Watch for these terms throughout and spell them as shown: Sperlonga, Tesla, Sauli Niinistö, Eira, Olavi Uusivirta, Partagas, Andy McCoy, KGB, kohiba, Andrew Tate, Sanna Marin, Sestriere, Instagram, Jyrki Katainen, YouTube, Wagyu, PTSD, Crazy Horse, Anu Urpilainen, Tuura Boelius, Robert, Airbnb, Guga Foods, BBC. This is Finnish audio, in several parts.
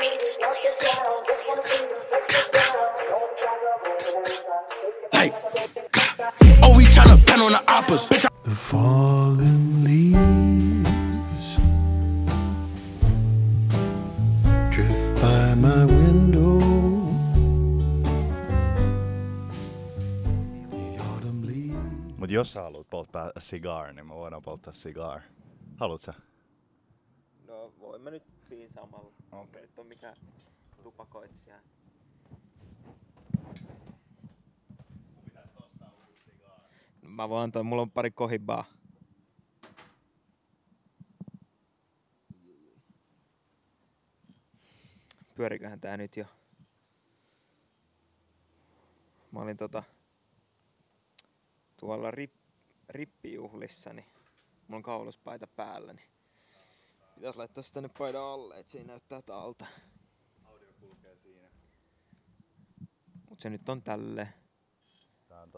Hey, oh, we tryna pen on the oppas. The fallen leaves drift by my window. Mut jos sä haluat polttaa cigar, niin me voidaan polttaa cigar. Haluut sä? No voin mä nyt siinä samalla. Okei. Et oo mikään tupakoitsija. Mä voin antaa, mulla on pari kohibaa. Pyöriköhän tää nyt jo? Mä olin tuolla rippijuhlissa, niin mulla on kauluspaita päällä, niin pitäis laittaa se tänne paidan alle, et se näyttää alta. Audio kulkee siinä. Mut se nyt on tälleen. Tää on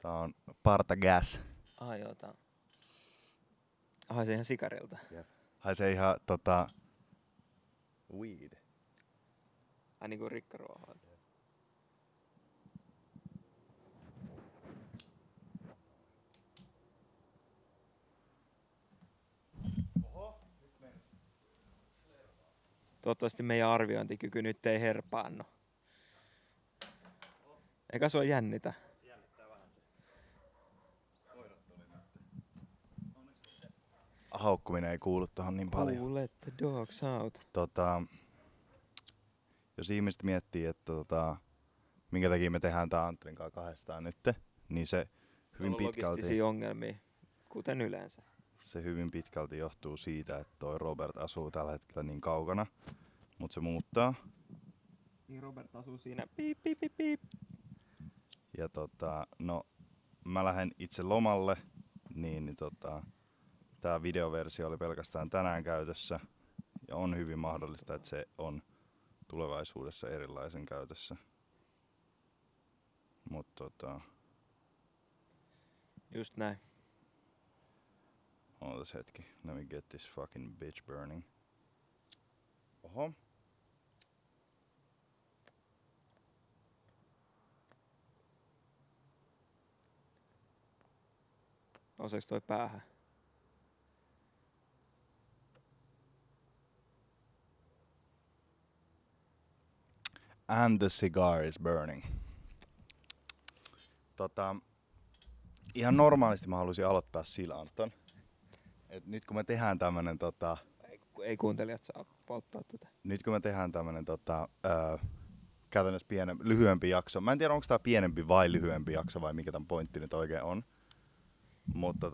tää on Partagas. Ai joo, tää on. Haisee ihan sikarilta. Jep. Haisee ihan weed. Ai niinku rikkaruohoa. Toivottavasti meidän arviointikyky nyt ei herpaannu. Eikä sua jännitä. Jännittää vähän se. Koirat tuli näyttää. Haukkuminen ei kuulu tuohon niin paljon. Oh, let the dogs out. Jos ihmiset miettii, että minkä takia me tehdään tää Anttrin kanssa kahdestaan nyt, niin se hyvin pitkälti... Logistisia ongelmia, kuten yleensä. Se hyvin pitkälti johtuu siitä, että toi Robert asuu tällä hetkellä niin kaukana, mutta se muuttaa. Niin Robert asuu siinä piip piip piip piip. Ja no mä lähden itse lomalle, niin tää videoversio oli pelkästään tänään käytössä. Ja on hyvin mahdollista, että se on tulevaisuudessa erilaisen käytössä. Mut just näin. Ootas hetki, let me get this fucking bitch burning. Oho. Nouseeks toi päähän? And the cigar is burning. Ihan normaalisti mä halusin aloittaa sillä, Anton. Et nyt kun me tehdään tämmönen ei kuuntelijat saa polttaa tätä. Nyt kun me tehdään tämmönen käytännössä lyhyempi jakso. Mä en tiedä onko tää pienempi vai lyhyempi jakso vai mikä tämän pointti nyt oikein on. Mutta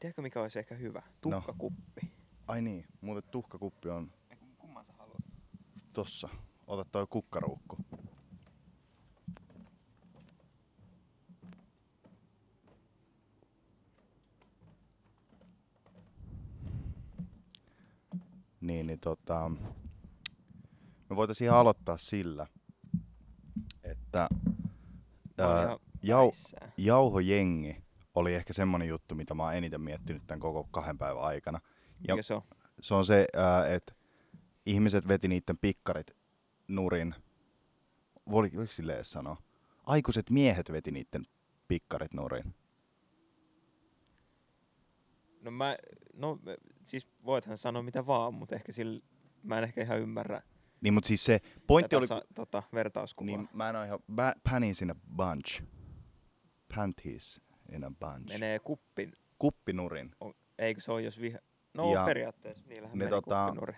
tiedätkö mikä olisi ehkä hyvä? Tuhkakuppi. No. Ai niin, muuten tuhkakuppi on... Kumman sä haluat? Tossa. Ota toi kukkaruukku. Niin me voitaisiin ihan aloittaa sillä, että jauhojengi oli ehkä semmonen juttu, mitä mä oon eniten miettinyt tämän koko 2 päivän aikana. Ja mikä se on? Se on se, että ihmiset veti niitten pikkarit nurin. Voiko silleen sanoa? Aikuiset miehet veti niitten pikkarit nurin. No siis voithan sanoa mitä vaan, mutta ehkä sillä mä en ehkä ihan ymmärrä. Niin, mutta siis se pointti oli... vertauskuvaa. Niin, mä en oo ihan... Panties in a bunch. Panties in a bunch. Menee kuppin. Kuppinurin. Eikö se oo jos viha... No ja periaatteessa niillähän menee kuppinurin.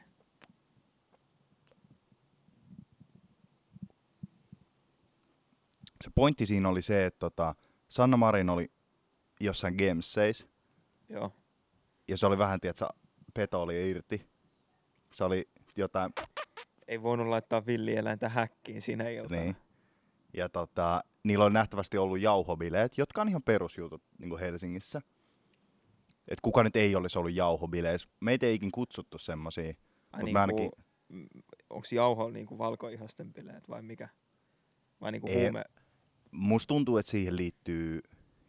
Se pointti siinä oli se, että Sanna Marin oli jossain gamesseis. Joo. Ja se oli vähän, tiiätsä, peto oli irti. Se oli jotain... Ei voinut laittaa villieläintä häkkiin siinä iltana. Niin. Ja niillä on nähtävästi ollut jauhobileet, jotka on ihan perusjutut niin kuin Helsingissä. Et kuka nyt ei olisi ollut jauhobileissä. Meitä ei ikin kutsuttu semmosia. Niin ainakin... Onks jauho niinku valkoihosten bileet vai mikä? Vai niinku huume? Musta tuntuu, että siihen liittyy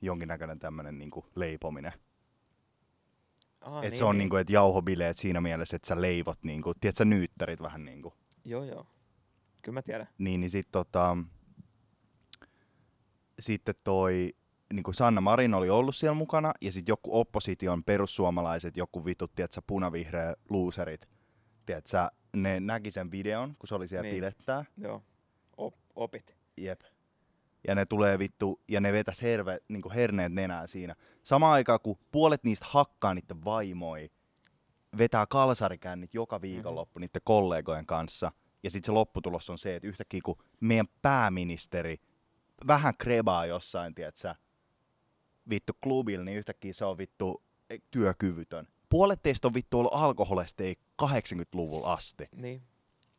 jonkinnäköinen tämmönen niinku leipominen. Että se on niin kuin, että jauhobileet siinä mielessä, että sä leivot niin kuin, tiedät sä nyyttärit vähän niin kuin. Joo. Kyllä mä tiedän. Niin sit sitten toi niinku Sanna Marin oli ollut siellä mukana ja sit joku opposition perussuomalaiset, joku vitutti, että sä punavihreä luuserit. Tiedät sä, ne näki sen videon, kun se oli siellä niin pilettää. Joo. Opit. Jep. Ja ne tulee vittu, ja ne vetäs niinku herneet nenää siinä. Samaan aikaan, kun puolet niistä hakkaa niiden vaimoi, vetää kalsarikännit joka viikonloppu niiden kollegojen kanssa. Ja sit se lopputulos on se, että yhtäkkiä kun meidän pääministeri vähän krebaa jossain, tietsä, vittu klubilla, niin yhtäkkiä se on vittu työkyvytön. Puolet teistä on vittu ollut alkoholestei 80-luvulla asti. Niin.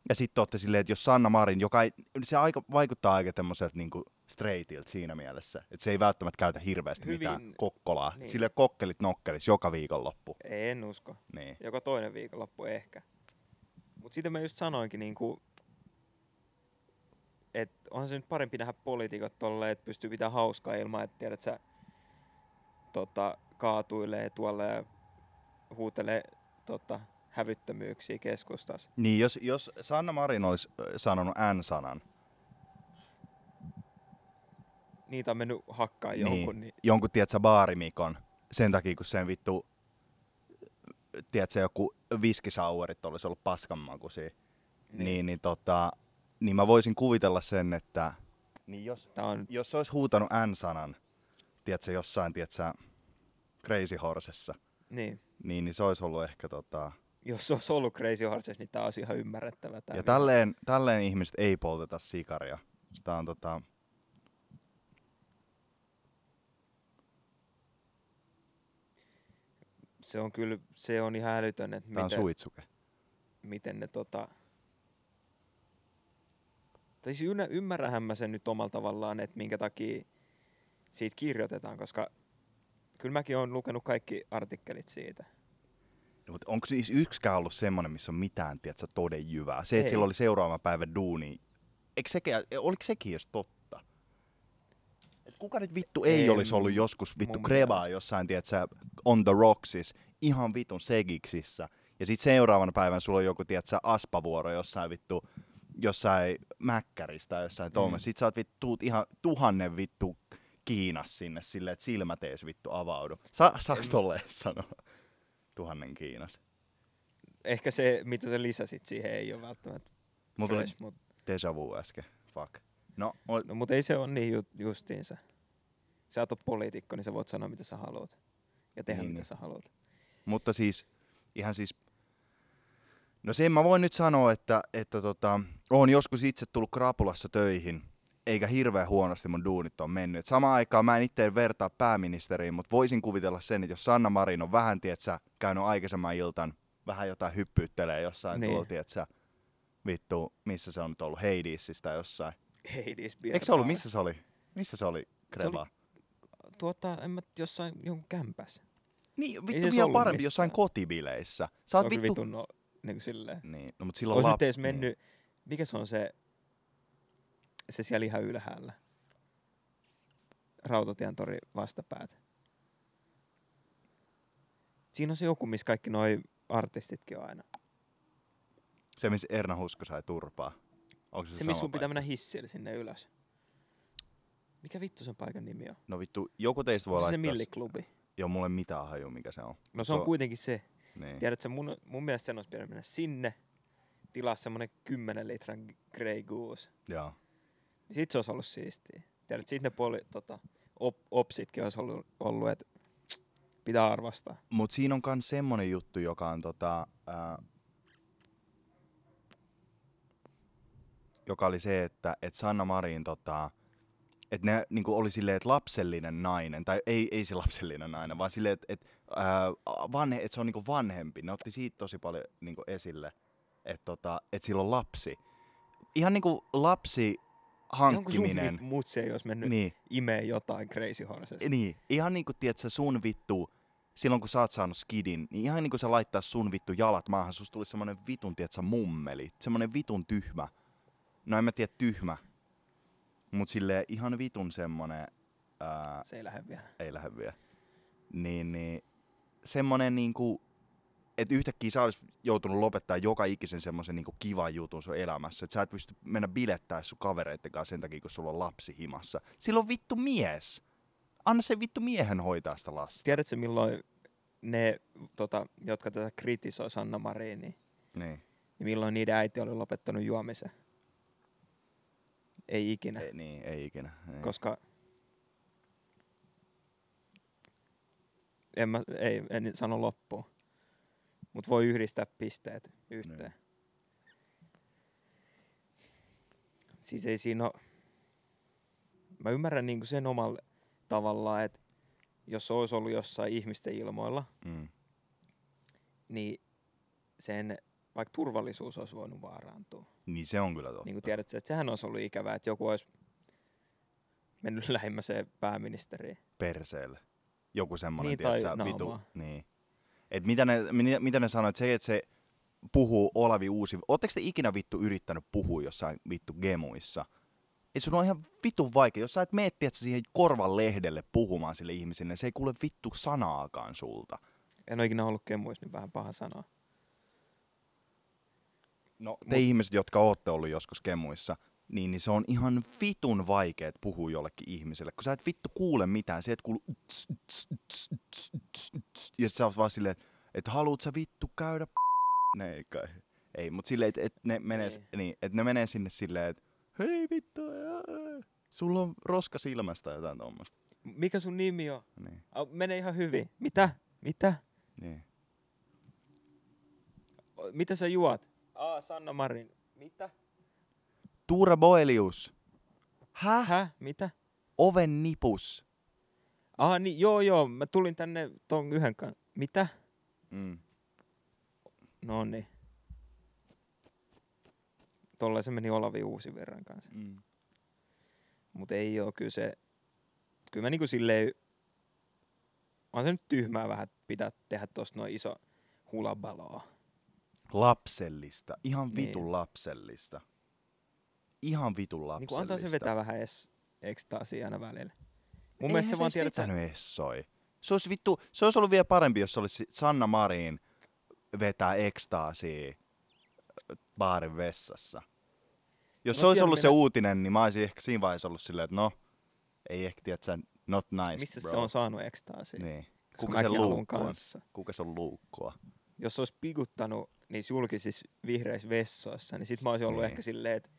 Ja sit ootte silleen, että jos Sanna Marin, joka ei, se aika, vaikuttaa aika tämmöseltä niinku straightiltä siinä mielessä, että se ei välttämättä käytä hirveästi mitään kokkolaa. Niin. Silleen kokkelit nokkelis joka viikonloppu. En usko. Niin. Joka toinen viikonloppu ehkä. Mut siitä mä just sanoinkin niinku, et onhan se nyt parempi nähdä poliitikot tolleen, että pystyy pitämään hauskaa ilman, että tiedät sä kaatuilee tuolla ja huutelee hävyttömyyksiä keskustassa. Niin, jos Sanna Marin olisi sanonut N-sanan. Niitä on mennyt hakkaan jonkun. Niin. Jonkun, tiedät sä, baarimikon. Sen takia, kun sen vittu, tiedät sä, joku viskisauerit olisi ollut paskanmakuisia. Niin mä voisin kuvitella sen, että niin jos se olisi huutanut N-sanan, tiedätkö, jossain, tiedätkö, Crazy Horsessa, niin se olisi ollut ehkä Jos se olisi ollut Crazy Horsessa, niin tämä olisi ihan ymmärrettävä. Ja tälleen ihmiset ei polteta sikaria. Tämä on Se on kyllä, se on ihan älytön, että tämä on suitsuke. Miten ne Tai siis ymmärrähän mä sen nyt omalla tavallaan, että minkä takia siitä kirjoitetaan, koska kyllä mäkin olen lukenut kaikki artikkelit siitä. No, mutta onko siis yksikään ollut semmoinen, missä on mitään, tiedätkö, todenjyvää? Se, että sillä oli seuraava päivä duuni, oliko sekin edes totta? Et kuka nyt vittu ei olisi ollut joskus vittu krebaa jossain, tiedätkö, on the rocksis, ihan vitun segiksissä. Ja sit seuraavana päivänä sulla on joku, tiedätkö, aspavuoro jossain vittu, jossain mäkkäristä tai jossain tuommoista. Sit sä oot vittu ihan 1000 vittu Kiinas sinne silleen, että silmät ees vittu avaudu. Saaks tolleen sanoa? 1000 Kiinas. Ehkä se, mitä sä lisäsit siihen, ei oo välttämättä. Mulla tuli deja vu äsken. Fuck. No mut ei se oo niin justiinsa. Sä oot poliitikko, niin sä voit sanoa mitä sä haluat. Ja tehdä mitä sä haluat. Mutta siis, ihan siis... No sen mä voin nyt sanoa, että oon joskus itse tullut krapulassa töihin, eikä hirveän huonosti mun duunit on mennyt. Et samaan aikaan mä en itse vertaa pääministeriin, mutta voisin kuvitella sen, että jos Sanna Marin on vähän, tietsä, käynyt aikaisemman iltan, vähän jotain hyppyyttelee jossain tuolla, tietsä, vittu, missä se on nyt ollut, Heidisistä jossain. Heidis bier. Eikö se ollut, missä se oli? Missä se oli krebaa? En mä jossain jonkun kämpässä. Niin, vittu vielä parempi missään. Jossain kotibileissä. Sä oot vittu... Niin silleen. Niin. No, mutta silloin olis nyt ees mennyt, mikä se on se siellä ihan ylhäällä? Rautatian tori vastapäätä. Siinä on se joku, missä kaikki noi artistitkin on aina. Se, missä Erna Husko sai turpaa. Onko se missä sun pitää mennä hissille sinne ylös. Mikä vittu sen paikan nimi on? No vittu, joku teistä voi laittaa... Se Milliklubi. Joo, mulla ei mitään haju, mikä se on. No se on kuitenkin se. Niin. Tiedätkö, mun mielestä sen olisi pitänyt mennä sinne, tilaa semmonen 10 litran Grey Goose. Joo. Sit se olisi ollut siistiä. Tiedätkö, sit ne opsitkin olisi ollut, että pitää arvostaa. Mut siinä on kans semmonen juttu, joka on joka oli se, että Sanna Marin että ne niinku oli silleen, että lapsellinen nainen, tai ei se lapsellinen nainen, vaan silleen, että se on niinku vanhempi. Ne otti siitä tosi paljon niinku esille, että sillä on lapsi. Ihan niinku lapsi hankkiminen. Onko mutsi ei olisi mennyt imee jotain Crazy Horsesta? Niin, ihan niinku, tietsä, sun vittu, silloin kun sä oot saanut skidin, niin ihan niinku sä laittaa sun vittu jalat maahan, susta tuli semmonen vitun, tietsä, mummeli. Semmonen vitun tyhmä. No en mä tiedä, tyhmä. Mut silleen ihan vitun semmonen... Se ei lähde vielä. Niin, semmoinen niinku, että yhtäkkiä sä olis joutunut lopettaa joka ikisen semmoisen niinku kivan jutun sun elämässä. Että sä et pysty mennä bilettää sun kavereitten kanssa sen takia, kun sulla on lapsi himassa. Sillä on vittu mies. Anna se vittu miehen hoitaa sitä lasta. Tiedätkö milloin ne, jotka tätä kritisoi Sanna Mariniin, niin milloin niiden äiti oli lopettanut juomisen? Ei ikinä. Ei ikinä. Koska en sano loppuun. Mut voi yhdistää pisteet yhteen. Niin. Siis ei siinä ole. Mä ymmärrän niinku sen omalle tavallaan, että jos olisi ollut jossain ihmisten ilmoilla, niin sen vaikka turvallisuus olisi voinut vaarantua. Niin se on kyllä totta. Niin kuin tiedät, että sehän olisi ollut ikävää, että joku olisi mennyt lähimmäiseen pääministeriin. Perseelle. Joku semmoinen, niin, tiedätkö, vitu. Niin. Et mitä ne sanoo, että se puhuu Olavi Uusivirta. Ootteko te ikinä vittu yrittänyt puhua jossain vittu gemuissa? Ei, sun on ihan vitun vaikea. Jos sä et miettiä, että siihen korvan lehdelle puhumaan sille ihmisille, se ei kuule vittu sanaakaan sulta. En ole ikinä ollut gemuissa, niin vähän paha sanaa. No, ihmiset, jotka ootte ollut joskus kemuissa, niin se on ihan vitun vaikeet puhua jollekin ihmiselle, kun sä et vittu kuule mitään. Sä et kuule ja sä oot vaan silleen, että haluut sä vittu käydä ne ei kai. Ei, mut silleen, että ne menee sinne silleen, että hei vittu, sulla on roska silmästä tai jotain tommoista. Mikä sun nimi on? Niin. Mene ihan hyvin. Mitä? Niin. Mitä sä juot? Sanna Marin. Mitä? Tuura Boelius. Häh? Mitä? Oven nipus. Niin, joo. Mä tulin tänne ton yhden kanssa. Mitä? Noniin. Tolleen se meni Olavi Uusivirran kanssa. Mut ei oo kyllä se. Kyllä mä niinku silleen. On se nyt tyhmää vähän pitää tehdä tosta noin iso hulabaloa. Lapsellista. Ihan vitun niin. Lapsellista. Ihan vitun lapsellista. Niin antaa sen vetää vähän ekstaasia aina välillä. Eihän se olisi vetänyt essoi. Se olisi ollut vielä parempi, jos se olisi Sanna Marin vetää ekstaasia baarin vessassa. Jos se olisi ollut se uutinen, niin mä olisin ehkä siinä vaiheessa ollut silleen, että ei ehkä tiedä, not nice, missä bro. Se on saanut ekstaasia? Niin. Kuka se on luukkoa? Jos olisi pikuttanut niissä julkisissa vihreissä vessoissa, niin sit mä olisin ollut ehkä silleen, että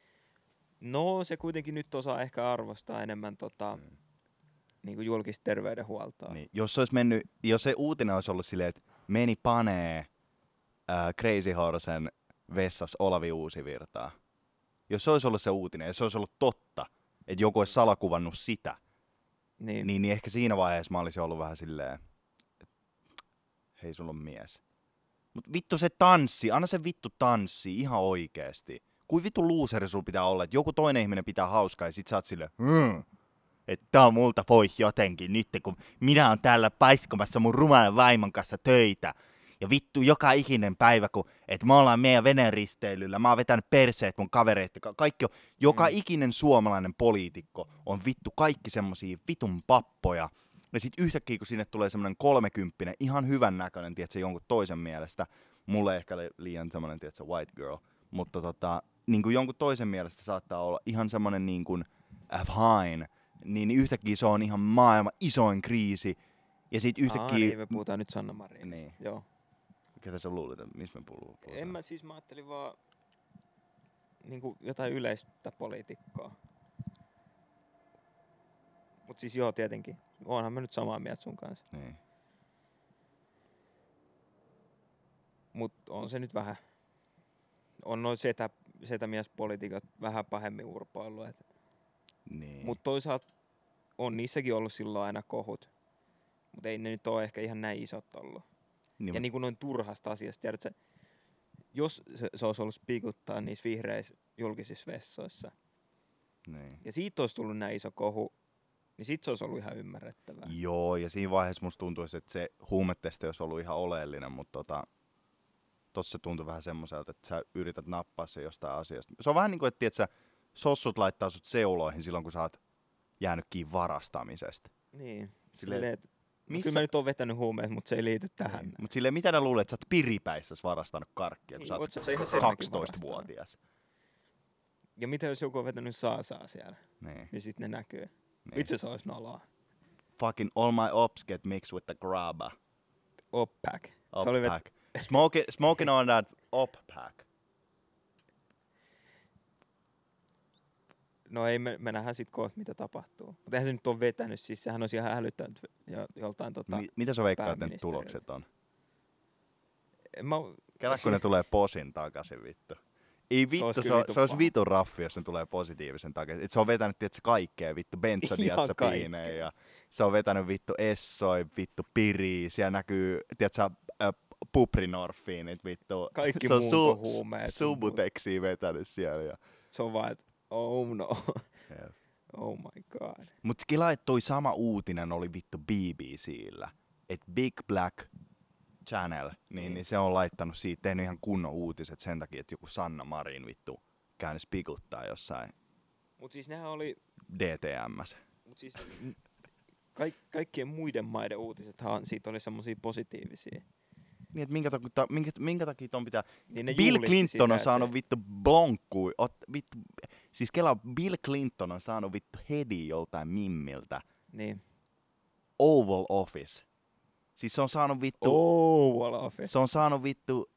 se kuitenkin nyt osaa ehkä arvostaa enemmän niinku julkista terveydenhuoltoa. Niin. Jos se uutinen olisi ollut silleen, että meni panee Crazy Horsen vessas Olavi Uusivirtaa. Jos se olisi ollut se uutinen ja se olisi ollut totta, että joku olisi salakuvannut sitä, niin ehkä siinä vaiheessa mä olisin ollut vähän silleen, että hei, sulla on mies. Mut vittu se tanssi, anna se vittu tanssi ihan oikeesti. Kui vittu luuseri sulla pitää olla, että joku toinen ihminen pitää hauskaa ja sit sä oot silleen, että tää on multa pois jotenkin nyt, kun minä oon täällä paiskomassa mun rumanen vaimon kanssa töitä. Ja vittu joka ikinen päivä, että me ollaan meidän veneen risteilyllä, mä oon vetänyt perseet mun kavereet, kaikki on, joka ikinen suomalainen poliitikko on vittu kaikki semmosia vitun pappoja. Ja sit yhtäkkiä, kun sinne tulee semmonen 30, ihan hyvän näköinen, tietsä, jonkun toisen mielestä, mulle ehkä liian semmonen, tietsä, white girl, mutta niin kuin jonkun toisen mielestä saattaa olla ihan semmonen niin kuin fine, niin yhtäkkiä se on ihan maailman isoin kriisi, ja sit yhtäkkiä. Niin, me puhutaan nyt Sanna Marinista. Niin. Joo. Ketä sä luulet, missä me puhutaan? Mä ajattelin vaan niinku jotain yleistä politiikkaa. Mut siis joo, tietenkin. Oonhan mä nyt samaa mieltä sun kanssa. Niin. Mut on se nyt vähän. On noin setämiespolitiikat vähän pahemmin urpailu. Niin. Mut toisaalta on niissäkin ollut silloin aina kohut. Mut ei ne nyt oo ehkä ihan näin isot ollut. Niin. Ja niinku noin turhasta asiasta. Tiedätkö, jos se olisi ollut spikuttaa niissä vihreissä julkisissa vessoissa. Niin. Ja siitä olisi tullut näin iso kohu. Niin sit se olisi ollut ihan ymmärrettävää. Joo, ja siinä vaiheessa musta tuntuisi, että se huumetesti olisi ollut ihan oleellinen, mutta tossa se tuntui vähän semmoiselta, että sä yrität nappaa se jostain asiasta. Se on vähän niin kuin, että sä sossut laittaa sut seuloihin silloin, kun sä oot jäänyt kiinni varastamisesta. Niin. Silleen, että Missä? Kyllä mä nyt oon vetänyt huumeet, mutta se ei liity tähän. Mutta silleen, mitä nää luulet, että sä oot piripäissäs varastanut karkkia, kun sä oot 12-vuotias? Ja mitä jos joku on vetänyt saasaa siellä? Niin. Niin sit ne näkyy. Niin. Itse asiassa ois noloa. Fucking all my ops get mixed with the grabba. Op-pack. Op-pack. Smoking on that op-pack. No ei, me nähdään sit kohta, mitä tapahtuu. Mutta eihän se nyt ole vetänyt, siis sehän on ihan hälyttänyt joltain mitä sä veikkaat, että tulokset on? Kerran kun ne tulee posin takaisin, vittu. Ei vittu, se olisi vitun raffi, jos ne tulee positiivisen takaisin. Et se on vetänyt tietysti kaikkea, vittu, benzodiazepiinejä ja se on vetänyt vittu essoi, vittu piri, siellä näkyy, tiedätkö puprinorfiinit, vittu. Kaikki muut on huumeet. Subuteksiä vetänyt siellä. Ja. Se on vaan, oh no. Yeah. Oh my god. Mut skila, toi sama uutinen oli vittu BBCllä. Et Big Black Channel, niin se on laittanut siitä, tehnyt ihan kunnon uutiset sen takia, että joku Sanna Marin vittu käynnissä pikuttaa jossain. Mut siis nehän oli... DTM:ssä. Mut siis kaikkien muiden maiden uutisethan siitä oli semmosia positiivisia. Niin, että minkä takia ton pitää... Niin Bill Clinton on saanut se... vittu blonkkui. Siis kelaa, Bill Clinton on saanut vittu hedi joltain mimmiltä. Niin. Oval Office. Siis se on saanut vittu... Oval Office. Se on saanut vittu...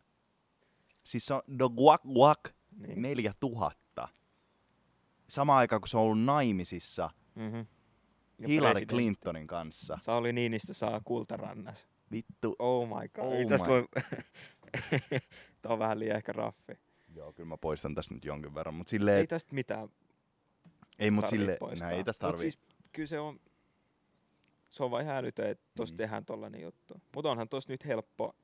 Siis se on... The Guac Guac. Niin. 4000. Samaan aikaan, kun se on ollut naimisissa. Mm-hmm. Hillary Clintonin kanssa. Sauli Niinistö saa kultarannas. Vittu. Oh my god. Oh my. Voi... Tää on vähän liian ehkä raffi. Joo, kyllä mä poistan tästä nyt jonkin verran, mut silleen... Ei tästä mitään. Ei, mut silleen... Ei tästä tarvii. Siis, kyllä se on... Se on vain hälytö, että tossa tehdään tollanen juttu. Mut onhan tossa nyt helppo.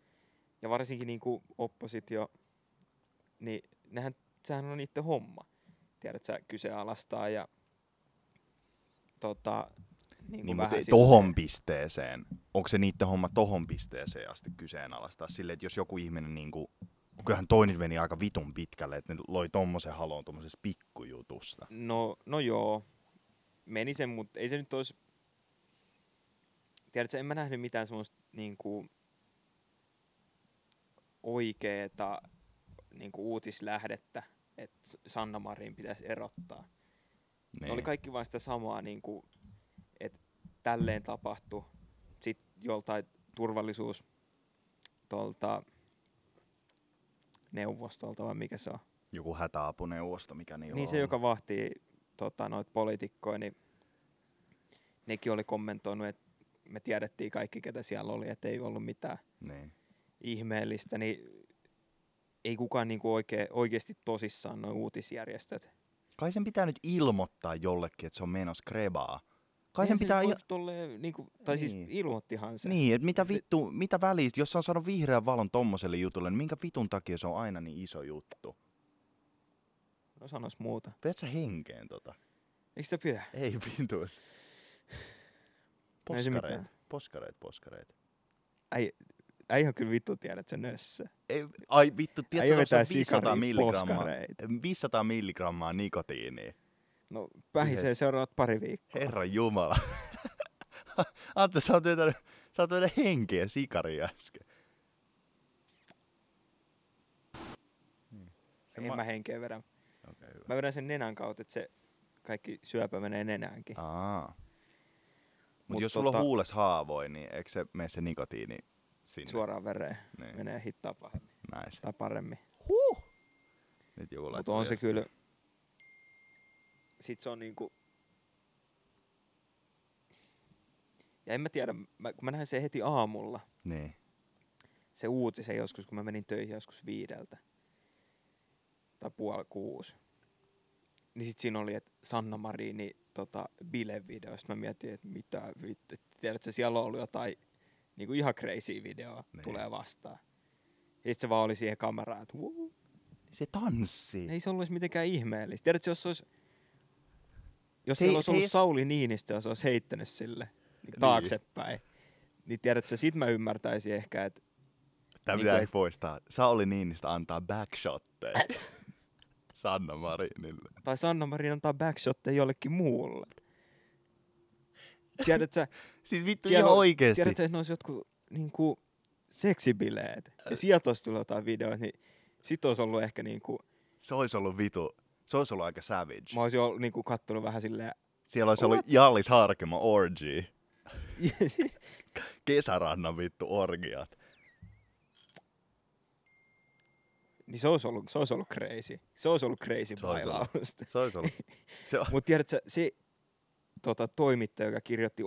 Ja varsinkin niinku oppositio... Niin nehän... Sehän on niitten homma. Tiedät, sä kyseenalaistaa ja... Niin mutta tohon pisteeseen, onko se niitten homma tohon pisteeseen asti kyseenalaistaa silleen, että jos joku ihminen niinku, kyllähän toinen meni aika vitun pitkälle, että ne loi tommosen haloon tommosesta pikkujutusta. No joo, meni sen, mutta ei se nyt ois, tiedätkö, en mä nähnyt mitään semmoista niinku oikeeta niinku uutislähdettä, että Sanna Marin pitäisi erottaa. Ne oli kaikki vaan sitä samaa niinku... Tälleen tapahtui. Sitten joltain turvallisuus tuolta neuvostolta, vai mikä se on? Joku hätäapuneuvosto, mikä niillä on. Niin se, joka vahtii noita poliitikkoja, niin nekin oli kommentoinut, että me tiedettiin kaikki, ketä siellä oli, että ei ollut mitään ihmeellistä. Niin ei kukaan niinku oikeasti tosissaan nuo uutisjärjestöt. Kai sen pitää nyt ilmoittaa jollekin, että se on menossa krebaa. Kai sen pitää siis ilmoittihan se. Niin, että mitä vittu, mitä väliä, jos se on saanut vihreän valon tommoselle jutulle, niin minkä vitun takia se on aina niin iso juttu? No sanois muuta. Vedät sä henkeen tota? Eikö sitä pidä? Ei vitus. Poskareet. Äihän kyllä vittu tiedät sen nössä. Ai vittu, tiedät sä 500 milligrammaa nikotiinia. No pähisee seuraavat pari viikkoa. Herran jumala. Antti, sä oot vetänyt henkeä sikariin äsken. Mä henkeä vedän. Okay, mä vedän sen nenän kautta, että se kaikki syöpä menee nenäänkin. Mut jos sulla on huules haavoi, niin eikö se mene se nikotiini sinne? Suoraan vereen. Niin. Menee hittaa pahemmin. Nice. Tai paremmin. Nyt joku laittaa. Mut on se kyllä... Sit se on niinku... Ja en mä tiedä, kun mä näen sen heti aamulla. Niin. Se uutisen joskus, kun mä menin töihin joskus 5:00. Tai 5:30. Niin sit siinä oli, että Sanna Marini bilevideo. Sit mä mietin, että mitä vittu. Tiedätkö, siellä oli jotain niinku ihan crazy videoa tulee vastaan. Ja sit se vaan oli siihen kameraan, että wuu. Se tanssii. Ei se ollut mitenkään ihmeellistä. Tiedätkö, jos se olisi... Jos se olisi ollut Sauli Niinistö ja se olisi heittänyt sille taaksepäin, niin tiedätkö, sit mä ymmärtäisin ehkä, että... Tää pitää ehkä poistaa. Sauli Niinistö antaa backshotteja Sanna Marinille. Tai Sanna Marin antaa backshotteja jollekin muulle. Tiedätkö? Siis vittu ihan oikeesti. Tiedätkö, että ne olisi jotkut niinku seksibileet. Ja sieltä olisi tullut jotain videoita, niin sit olisi ollut ehkä niinku... Se olisi ollut vitu. Se olisi ollut aika savage. Mä olisin niinku kattonut vähän silleen... Siellä olisi ollut Jallis Harkimo orgy. Kesärannan vittu orgiat. Niin se olisi ollut crazy. Se olisi ollut crazy bailausta. Se olisi ollut. Mut tiedätkö, se toimittaja, joka kirjoitti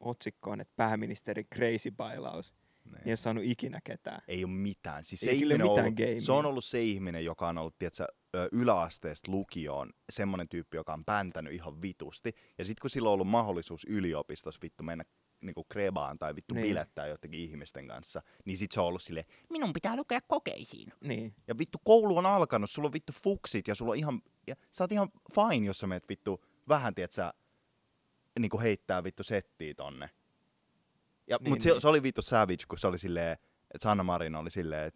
otsikkoon, että pääministeri crazy bailaus, niin ei ole saanut ikinä ketään. Ei ole mitään. Siis ei sille ole mitään gameia. Se on ollut se ihminen, joka on ollut tiedätkö, yläasteesta lukioon semmoinen tyyppi, joka on päntänyt ihan vitusti. Ja sit kun sillä on ollut mahdollisuus yliopistossa vittu mennä niinku krebaan tai vittu bilettää jotenkin ihmisten kanssa, niin sit se on ollut silleen, minun pitää lukea kokeisiin. Niin. Ja vittu koulu on alkanut, sulla on vittu fuksit ja sulla on ihan, ja sä oot ihan fine, jos sä menet vittu vähän, tietsä, niinku heittää vittu settiä tonne. Ja, niin, mut niin. Se oli vittu savage, kun se oli silleen, että Sanna Marin oli silleen,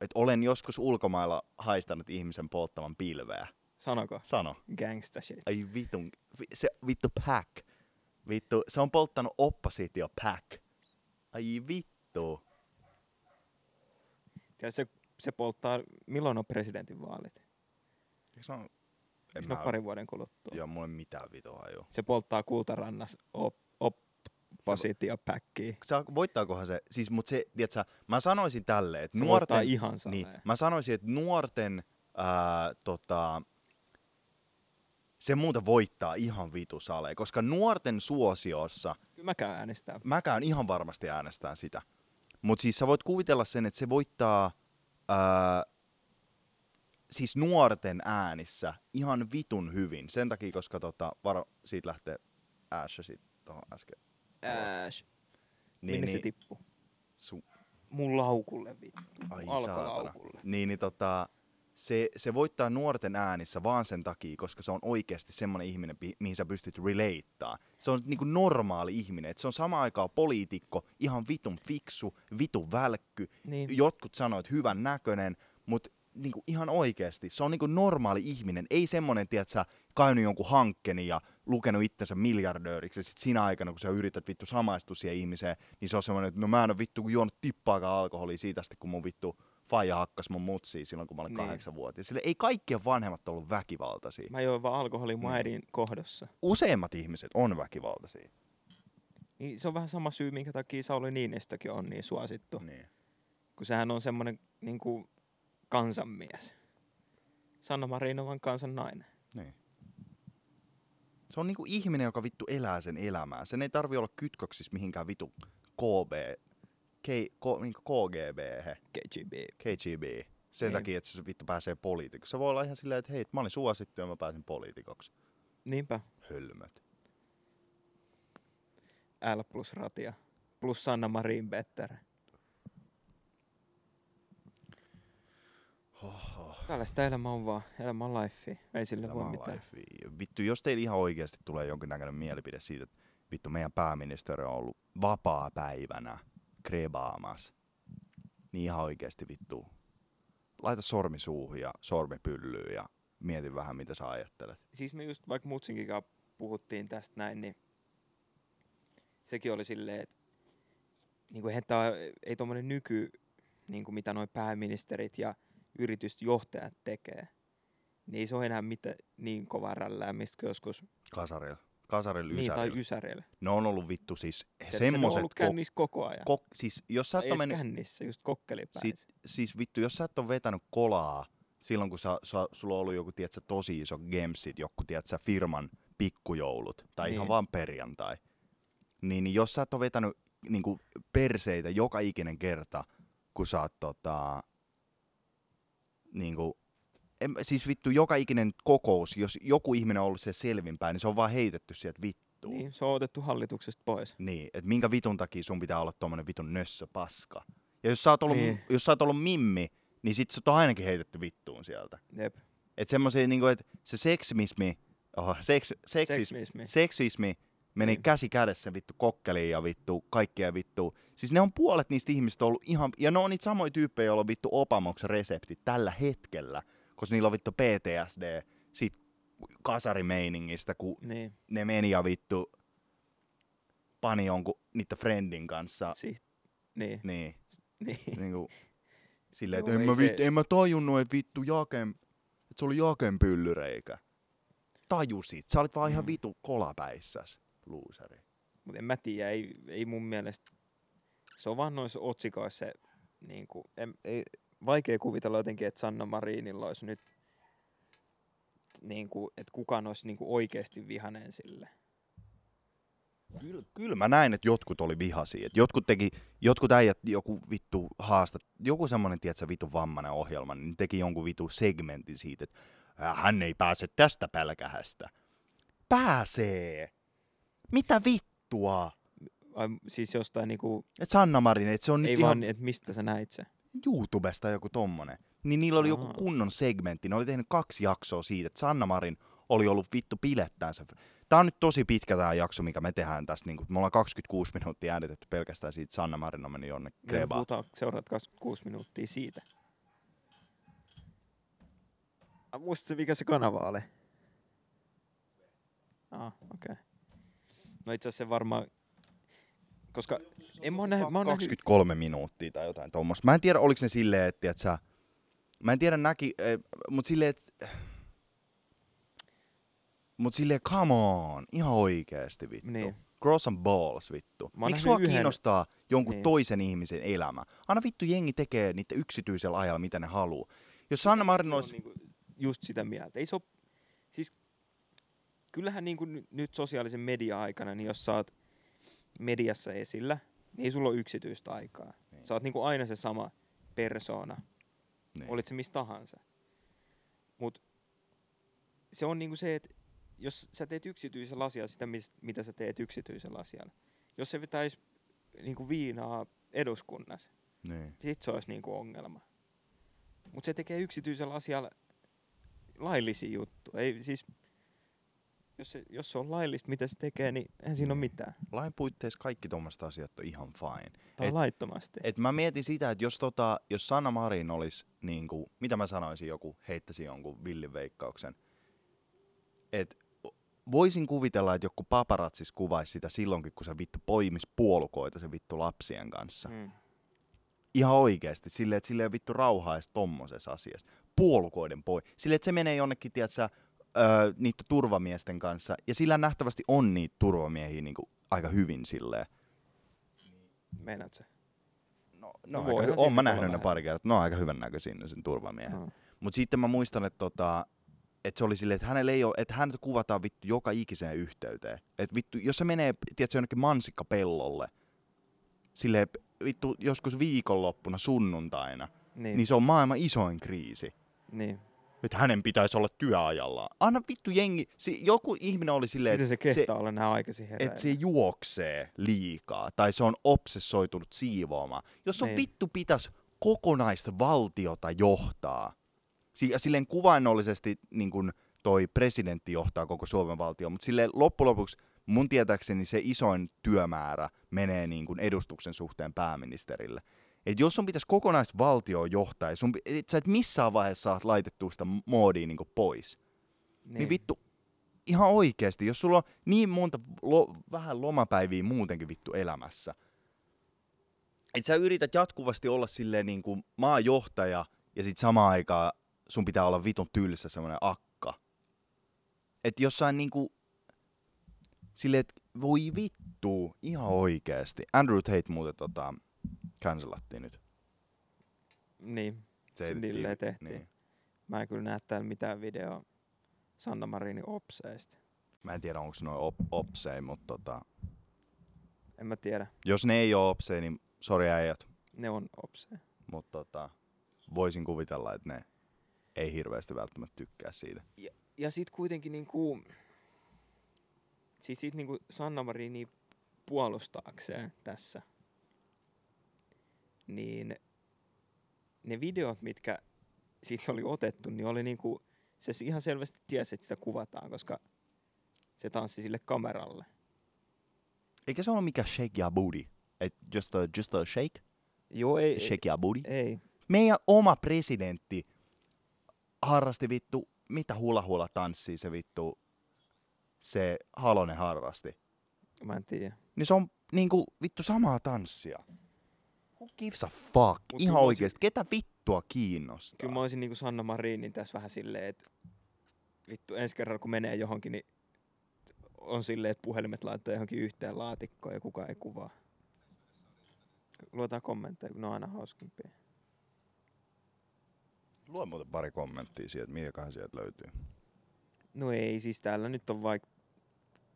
että olen joskus ulkomailla haistanut ihmisen polttavan pilveä. Sanoko? Sano. Gangsta shit. Ai vitun, se vittu pack. Vittu, se on polttanut oppositio pack. Ai vittu. Ja se polttaa, milloin on presidentinvaalit? Eikö ne ole parin vuoden kuluttua? Joo, mulla ei mitään vitoa joo. Se polttaa Kultarannas oppositio packia. Voittaakohan se, siis mut se, tiiätsä, mä sanoisin tälleen, että nuorten... ihan niin, mä sanoisin, että nuorten, se muuta voittaa ihan vitu salee, koska nuorten suosiossa... Kyllä mä käyn äänestään. Mä käyn ihan varmasti äänestään sitä. Mut siis sä voit kuvitella sen, että se voittaa siis nuorten äänissä ihan vitun hyvin. Sen takia, koska siitä lähtee Ash sit tohon äsken. Ash. Minne se tippuu? Mun laukulle vittu. Ai saatana. Se voittaa nuorten äänissä vaan sen takia, koska se on oikeasti semmoinen ihminen, mihin sä pystyt relateaa. Se on niinku normaali ihminen. Et se on samaan aikaan poliitikko, ihan vitun fiksu, vitun välkky. Niin. Jotkut sanoo, että hyvän näköinen, mutta niinku ihan oikeasti. Se on niinku normaali ihminen. Ei semmoinen, tiedätkö, käynyt jonkun hankkeen ja lukenut itsensä miljardööriksi. Ja sit siinä aikana, kun sä yrität vittu samaistua siihen ihmiseen, niin se on semmoinen, että no mä en ole vittu juonut tippaakaan alkoholia siitä asti, kun mun vittu... Faija hakkas mun mutsia silloin, kun mä olin 8-vuotias. Sille ei kaikkien vanhemmat ollut väkivaltaisia. Mä join vaan alkoholia mun äidin kohdossa. Useimmat ihmiset on väkivaltaisia. Niin, se on vähän sama syy, minkä takia Sauli Niinistökin on niin suosittu. Niin. Kun sehän on semmonen niinku kansanmies. Sanna Marin on vaan kansan nainen. Niin. Se on niinku ihminen, joka vittu elää sen elämää. Sen ei tarvi olla kytköksissä mihinkään vittu KGB. Sen takia, että se vittu pääsee poliitikoksi. Se voi olla ihan silleen, että hei, mä olin suosittu ja mä pääsin poliitikoksi. Niinpä. Hölmöt. L plus ratia. Plus Sanna Marin better. Oho. Tällaista elämä on vaan. Elämä on life. Ei sille voi mitään. Life. Vittu, jos teillä ihan oikeasti tulee jonkinnäköinen mielipide siitä, että vittu meidän pääministeri on ollut vapaapäivänä krebaamassa. Niin ihan oikeesti vittu. Laita sormi suuhun ja sormi pyllyyn ja mieti vähän mitä sä ajattelet. Siis me just vaikka Mutsinkikaan puhuttiin tästä näin, niin sekin oli silleen, että niinku ei tommonen nyky, niinku mitä noi pääministerit ja yritysjohtajat tekee, niin ei se ole enää mitä niin kovaa rällää, mistä joskus... Kasarilla, niin, Ysärillä. Ne on ollut vittu siis semmoiset... Se on ollut kännissä koko ajan. Siis, jos sä et ole kännissä, just kokkelipäissä. Siis vittu, jos sä et ole vetänyt kolaa silloin, kun sulla on ollut joku tiedätkö, tosi iso gemsit, joku tiedätkö, firman pikkujoulut, tai niin. Ihan vaan perjantai, niin jos sä et ole vetänyt niin kuin perseitä joka ikinen kerta, kun sä oot niin kuin, siis vittu, joka ikinen kokous, jos joku ihminen on ollut siellä selvinpäin, niin se on vaan heitetty sieltä vittuun. Niin, se on otettu hallituksesta pois. Niin, että minkä vitun takia sun pitää olla tommonen vitun nössöpaska. Ja jos sä oot ollut, niin. Jos sä oot ollut mimmi, niin sit sut on ainakin heitetty vittuun sieltä. Jep. Et semmosia niinku, että se seksismi meni käsi kädessä vittu kokkeliin ja vittu kaikkea vittu. Siis ne on puolet niistä ihmistä ollut ihan, ja ne on niitä samoja tyyppejä, joilla on vittu Obamoksi resepti tällä hetkellä, koska niillä on vittu PTSD siitä kasarimeiningistä, kun ne meni ja vittu pani jonkun niiden friendin kanssa. Niin. Silleen, että en mä tajunnut, että vittu Jaken, että se oli Jaken pyllyreikä. Tajusit, sä olit vaan ihan vitu kolapäissäs, luuseri. Mut en mä tiedä, ei mun mielestä, se on vaan noissa otsikoissa se, niinku, vaikea kuvitella jotenkin, että Sanna Marinilla olisi nyt, niinku, että kukaan olisi niinku oikeasti vihainen sille. Kyllä mä näin, että jotkut oli vihaisia, että jotkut äijät, joku vittu joku semmonen, tietsä, vittu vammainen ohjelma, niin teki jonkun vittu segmentin siitä, että hän ei pääse tästä pälkähästä. Pääsee! Mitä vittua? Siis jostain niinku... Et Sanna Marin, et se on ei nyt ihan... Ei vaan, et mistä sä näit se? YouTubesta joku tommonen. Niin niillä oli joku kunnon segmentti, ne oli tehnyt 2 jaksoa siitä, että Sanna Marin oli ollut vittu pilettäänsä. Tää on nyt tosi pitkä tää jakso, mikä me tehdään tästä. Niin me ollaan 26 minuuttia äänitetty pelkästään siitä, Sanna Marin on mennyt jonne krebaan. Me puhutaan seuraat 26 minuuttia siitä. Muistatko, mikä se kanava oli? Okei. Okay. No itse asiassa varmaan... Koska... En mä nähnyt, 23 minuuttia tai jotain tuommoista. Mä en tiedä, oliko ne silleen, että sä... Mä en tiedä näki, mutta silleen, että... Mut silleen, come on, ihan oikeesti vittu. Niin. Cross and balls vittu. Miksi sua kiinnostaa jonkun toisen ihmisen elämä? Aina vittu jengi tekee niitä yksityisellä ajalla, mitä ne haluu. Jos Sanna Marin olisi... Niinku just sitä mieltä. Ei se ole... Siis kyllähän niinku nyt sosiaalisen media-aikana, niin jos sä oot mediassa esillä, niin ei sulla ole yksityistä aikaa. Niin. Sä oot niinku aina se sama persoona. Niin. Olit se mistä tahansa. Mut se on niinku se, että jos sä teet yksityisellä asialla sitä, mitä sä teet yksityisellä asialla. Jos se vetäisi niinku viinaa eduskunnassa, niin sit se olisi niinku ongelma. Mut se tekee yksityisellä asialla laillisia juttuja. Ei, siis, jos se on laillista, mitä se tekee, niin eihän siinä ole mitään. Lain puitteissa kaikki tuommoista asiat on ihan fine. Tai laittomasti. Et mä mietin sitä, että jos Sanna Marin olisi, niinku, mitä mä sanoisin, joku heittäisi jonkun villin veikkauksen, että voisin kuvitella, että joku paparazzis kuvaisi sitä silloinkin, kun se vittu poimisi puolukoita se vittu lapsien kanssa. Mm. Ihan oikeesti. Silleen, että sille ei vittu rauhaa edes tommosessa asiassa. Puolukoiden poi. Silleen, että se menee jonnekin, tiiätsä, niitä turvamiesten kanssa. Ja sillä nähtävästi on niitä turvamiehiä niinku aika hyvin silleen. Meinaat se? No oon mä nähnyt ne pari kertaa. Ne on aika hyvännäköisiä sen turvamiehen. Mm. Mut sitten mä muistan, että että se oli silleen, että hänellä ei ole, että hänet kuvataan vittu joka ikiseen yhteyteen. Että vittu, jos se menee, tiedätkö, jonnekin mansikkapellolle, silleen vittu joskus viikonloppuna sunnuntaina, niin se on maailman isoin kriisi. Niin. Että hänen pitäisi olla työajallaan. Anna vittu jengi, joku ihminen oli silleen, että se juoksee liikaa tai se on obsessoitunut siivoamaan. Jos on vittu pitäisi kokonaista valtiota johtaa, silleen kuvainnollisesti niin kuin toi presidentti johtaa koko Suomen valtion, mutta silleen loppujen lopuksi mun tietääkseni se isoin työmäärä menee niin kuin edustuksen suhteen pääministerille. Et jos sun pitäisi kokonaisvaltioa johtaa, ja sä et missään vaiheessa saat laitettua sitä moodia niin kuin pois, niin vittu ihan oikeasti, jos sulla on niin monta vähän lomapäiviä muutenkin vittu elämässä, et sä yrität jatkuvasti olla silleen niin kuin maajohtaja ja sit samaan aikaan sun pitää olla vitun tylsä semmoinen akka. Että jossain niinku... Silleen, että voi vittu, ihan oikeesti. Andrew Tate muuten cancelattiin nyt. Niin, silleen tehtiin. Niin. Mä en kyllä näe täällä mitään videoa Sanna Marinin opseista. Mä en tiedä, onko se noin opsei, mutta En mä tiedä. Jos ne ei oo opsei, niin sori äijät. Ne on opsei. Mutta voisin kuvitella, että ne... ei hirveästi välttämättä tykkää siitä. Ja sit kuitenkin niinku... Sit niinku Sanna Marini puolustaakseen tässä. Niin... Ne videot, mitkä siitä oli otettu, niin oli niinku... Se ihan selvästi tiesi, että sitä kuvataan, koska se tanssi sille kameralle. Eikä se ole mikään shake your booty? Just a shake? Joo, ei. Shake your booty? Ei. Meidän oma presidentti... harrasti vittu, mitä hula-hula tanssii se vittu, se Halonen harrasti. Mä en tiedä. niin se on niinku vittu samaa tanssia. Who gives a fuck? Mut ihan oikeesti. Ketä vittua kiinnostaa? Kyllä mä oisin niinku Sanna Marinin tässä vähän silleen, että vittu ensi kerralla kun menee johonkin, niin on silleen, että puhelimet laittaa johonkin yhteen laatikkoon ja kukaan ei kuvaa. Luetaan kommentteja, kun ne on aina hauskimpia. Lue muuten pari kommenttia siitä, mikäköhän sieltä löytyy. No ei, siis täällä nyt on vaikka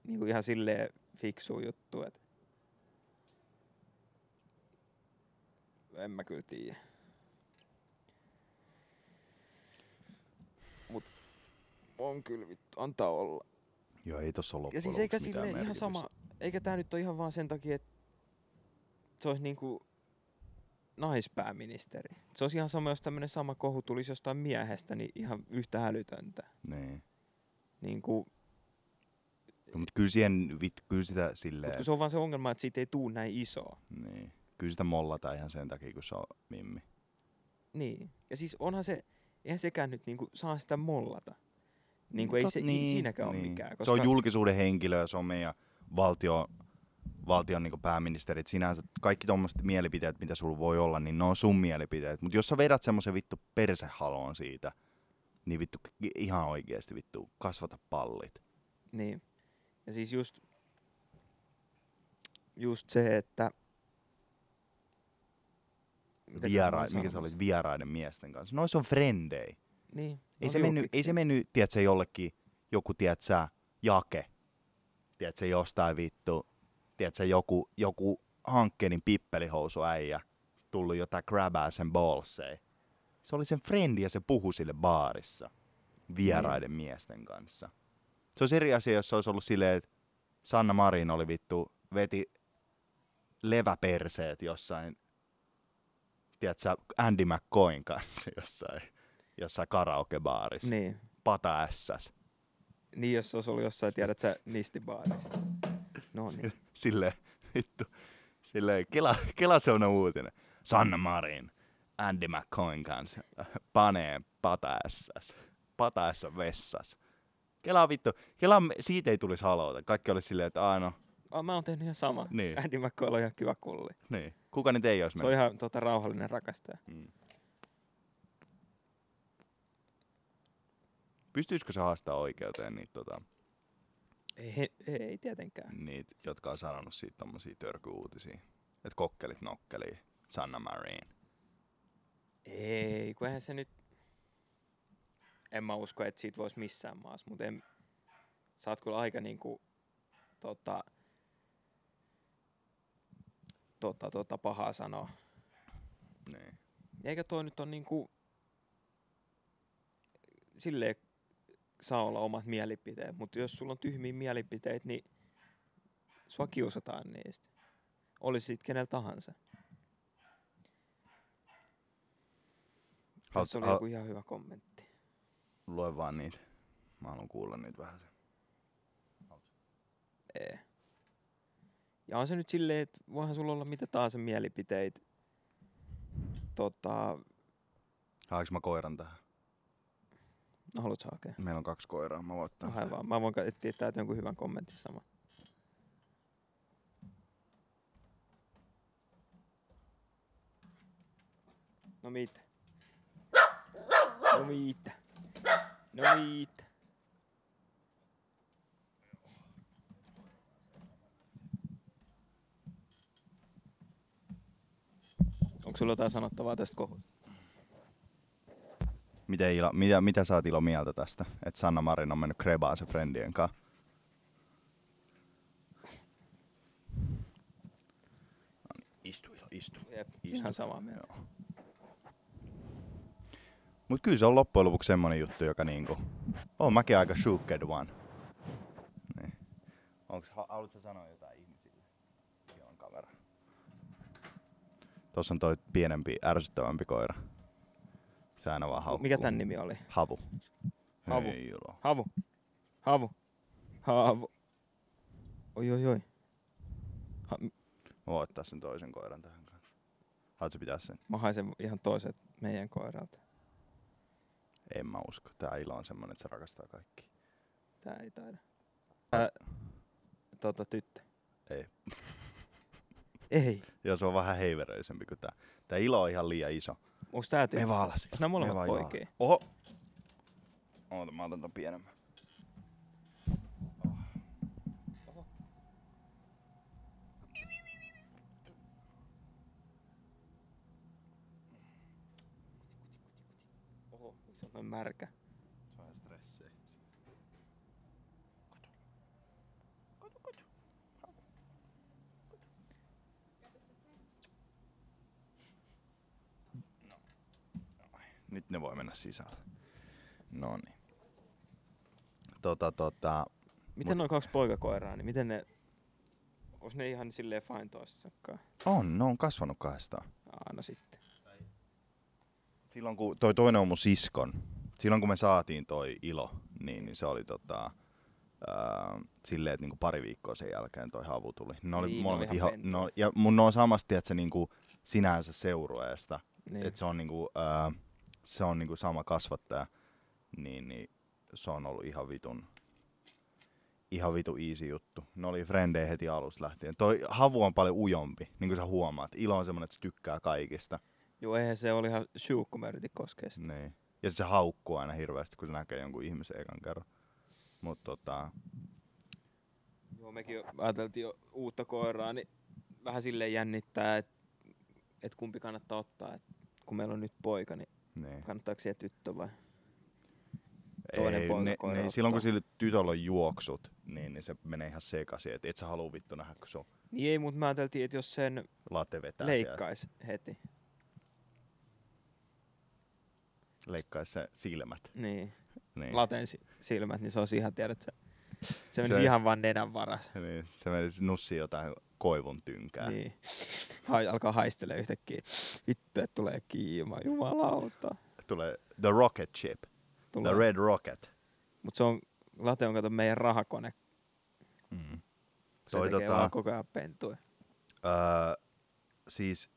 niinku ihan silleen fiksu juttu, että en mä kyllä tiedä. Mut on kyllä vittu, antaa olla. Joo, ei tossa ole loppujen lopuksi siis mitään merkitystä. Ihan sama, eikä tää nyt ole ihan vaan sen takia, että se olisi niinku naispääministeri. Se olisi ihan sama, jos tämmönen sama kohu tulisi jostain miehestä, niin ihan yhtä älytöntä. Niin. Niinku... No, mut kyllä siihen, kyllä sitä silleen... Mut se on vaan se ongelma, että siitä ei tuu näin isoa. Niin. Kyllä sitä mollataan ihan sen takia, kun se on mimmi. Niin. Ja siis onhan se, eihän sekään nyt niinku saa sitä mollata. Niinku ei se niin, siinäkään niin. Ole mikään. Koska... Se on julkisuuden henkilö ja se on meidän valtion niinku pääministerit. Sinänsä kaikki tommoset mielipiteet, mitä sulla voi olla, niin ne on sun mielipiteet. Mut jos sä vedät semmosen vittu persehaloon siitä, niin vittu ihan oikeesti vittu kasvata pallit. Niin. Ja siis just se, että... mikä se oli? Vieraiden miesten kanssa. Nois on frendei. Niin. Ei se mennyt, tiedätkö, jollekin joku, tiedätkö, Jake, tiedätkö, jostain vittu, tiedätkö, joku hankkeenin pippelihousuäijä tullut jotain grabaa sen ballsei. Se oli sen friendi ja se puhui sille baarissa vieraiden miesten kanssa. Se olisi eri asia, jos se olisi ollut silleen, että Sanna Marin oli vittu, veti leväperseet jossain, tiedätkö, Andy McCoyn kanssa jossain karaokebaarissa. Niin. Pata ässäs. Niin, jos se olisi ollut jossain, tiedät sä, nistibaarissa. No niin. Silleen, vittu. Silleen, kela se on uutinen. Sanna Marin, Andy McCoyn kanssa, panee pata ässäs. Pata ässä vessas. Kela vittu, siitä ei tulisi haluta. Kaikki oli silleen, että aina. Mä oon tehnyt ihan sama. Niin. Andy McCoyn on ihan kiva kulli. Niin. Kuka niitä ei olisi mennyt? Se on ihan rauhallinen rakastaja. Mm. Pystyisikö se haastaa oikeuteen niitä Ei tietenkään. Niitä, jotka on sanonut siitä tommosia törky-uutisia. Et kokkelit nokkelii, Sanna Marin. Ei, kun eihän se nyt... En mä usko, että siitä voisi missään maassa, mutta sä oot kyllä aika niinku... pahaa sanoa. Niin. Eikä toi nyt on niinku... Silleen... saa olla omat mielipiteet, mutta jos sulla on tyhmiä mielipiteitä, niin sua kiusataan niistä. Olisi siitä kenellä tahansa. Tässä oli joku ihan hyvä kommentti. Lue vaan niitä. Mä haluan kuulla niitä vähän. Ei. Ja on se nyt silleen, että voihan sulla olla mitä tahansa mielipiteitä. Haluanko mä koiran tähän? No, haluatko hakea? Meillä on 2 koiraa, mä voin ottaa. No, aivan. Mä voin tietää jonkun hyvän kommentin saman. No mitä? Onko sulla jotain sanottavaa tästä kohdasta? Mitä sä oot Ilo mieltä tästä, että Sanna Marin on mennyt krebaan se friendien kanssa? No, istu. Jep, ihan samaa mieltä. Joo. Mut kyllä se on loppujen lopuksi semmonen juttu, joka niinku... Oon mäkin aika shooked one. Niin. Haluatko sanoa jotain ihmisille? Siellä on kamera. Tossa on toi pienempi, ärsyttävämpi koira. Se aina vaan haukkuu. Mikä tän nimi oli? Havu. Hei, Ilo. Havu. Oi. Mä voin ottaa sen toisen koiran tähän kanssa. Haluatko pitää sen? Mä haisen ihan toiset meidän koiralta. En mä usko. Tää Ilo on semmonen, että se rakastaa kaikki. Tää ei taida. Tyttö. Ei. Ei. Joo, se on vähän heiveröisempi kuin tää. Tää ilo on ihan liian iso. Onks tää tietysti? Me vaalasin. Onks nää molemmat poikia? Oho! Oota, mä otan ton pienemmän. Oho. Oho, se on noin märkä. Se on stressejä. Nyt ne voi mennä sisälle. No niin. Miten nuo kaksi poikakoiraa, niin miten ne... Ois ne ihan silleen fine toisessakkaan? On, ne on kasvanut kahdestaan. Aa, no sitten. Silloin kun... Toi toinen on mun siskon. Silloin kun me saatiin toi ilo, niin se oli silleen, että niinku pari viikkoa sen jälkeen toi havu tuli. Ne oli molemmat ihan... No, ja mun on samasti, että se niinku sinänsä seurueesta. Niin. Että se on niinku... se on niinku sama kasvattaja, niin se on ollut ihan vitun easy juttu. Ne oli frendejä heti alusta lähtien. Toi havu on paljon ujompi, niin kuin sä huomaat. Ilo on semmonen, että se tykkää kaikista. Joo, eihän se oli ihan shook, kun mä yritin koskea sitä. Niin. Ja se haukkuu aina hirveästi, kun se näkee jonkun ihmisen ekan kerran. Mut Joo, mekin ajateltiin jo uutta koiraa, niin vähän silleen jännittää, että kumpi kannattaa ottaa. Et kun meillä on nyt poika, niin... Niin. Kannattaako siellä tyttö vai toinen poikakoira ottaa? Silloin kun sillä tytöllä on juoksut, niin se menee ihan sekaisin. Et sä haluu vittu nähdä, kun se on... Niin ei, mutta mä ajateltiin, että jos sen leikkaisi heti. Leikkaisi se silmät. Niin. Laten silmät, niin se olisi ihan, tiedät sä. Se menisi ihan vaan nenän varas. Niin, se menisi nussiin jotain koivun tynkää. Niin. Alkaa haistelemaan yhtäkkiä. Vittu, että tulee kiima. Jumalauta. Tulee The Rocket Ship. The Red Rocket. Mut se on, late on kato meidän rahakone. Mm. Se toi tekee vaan koko ajan pentua. Siis,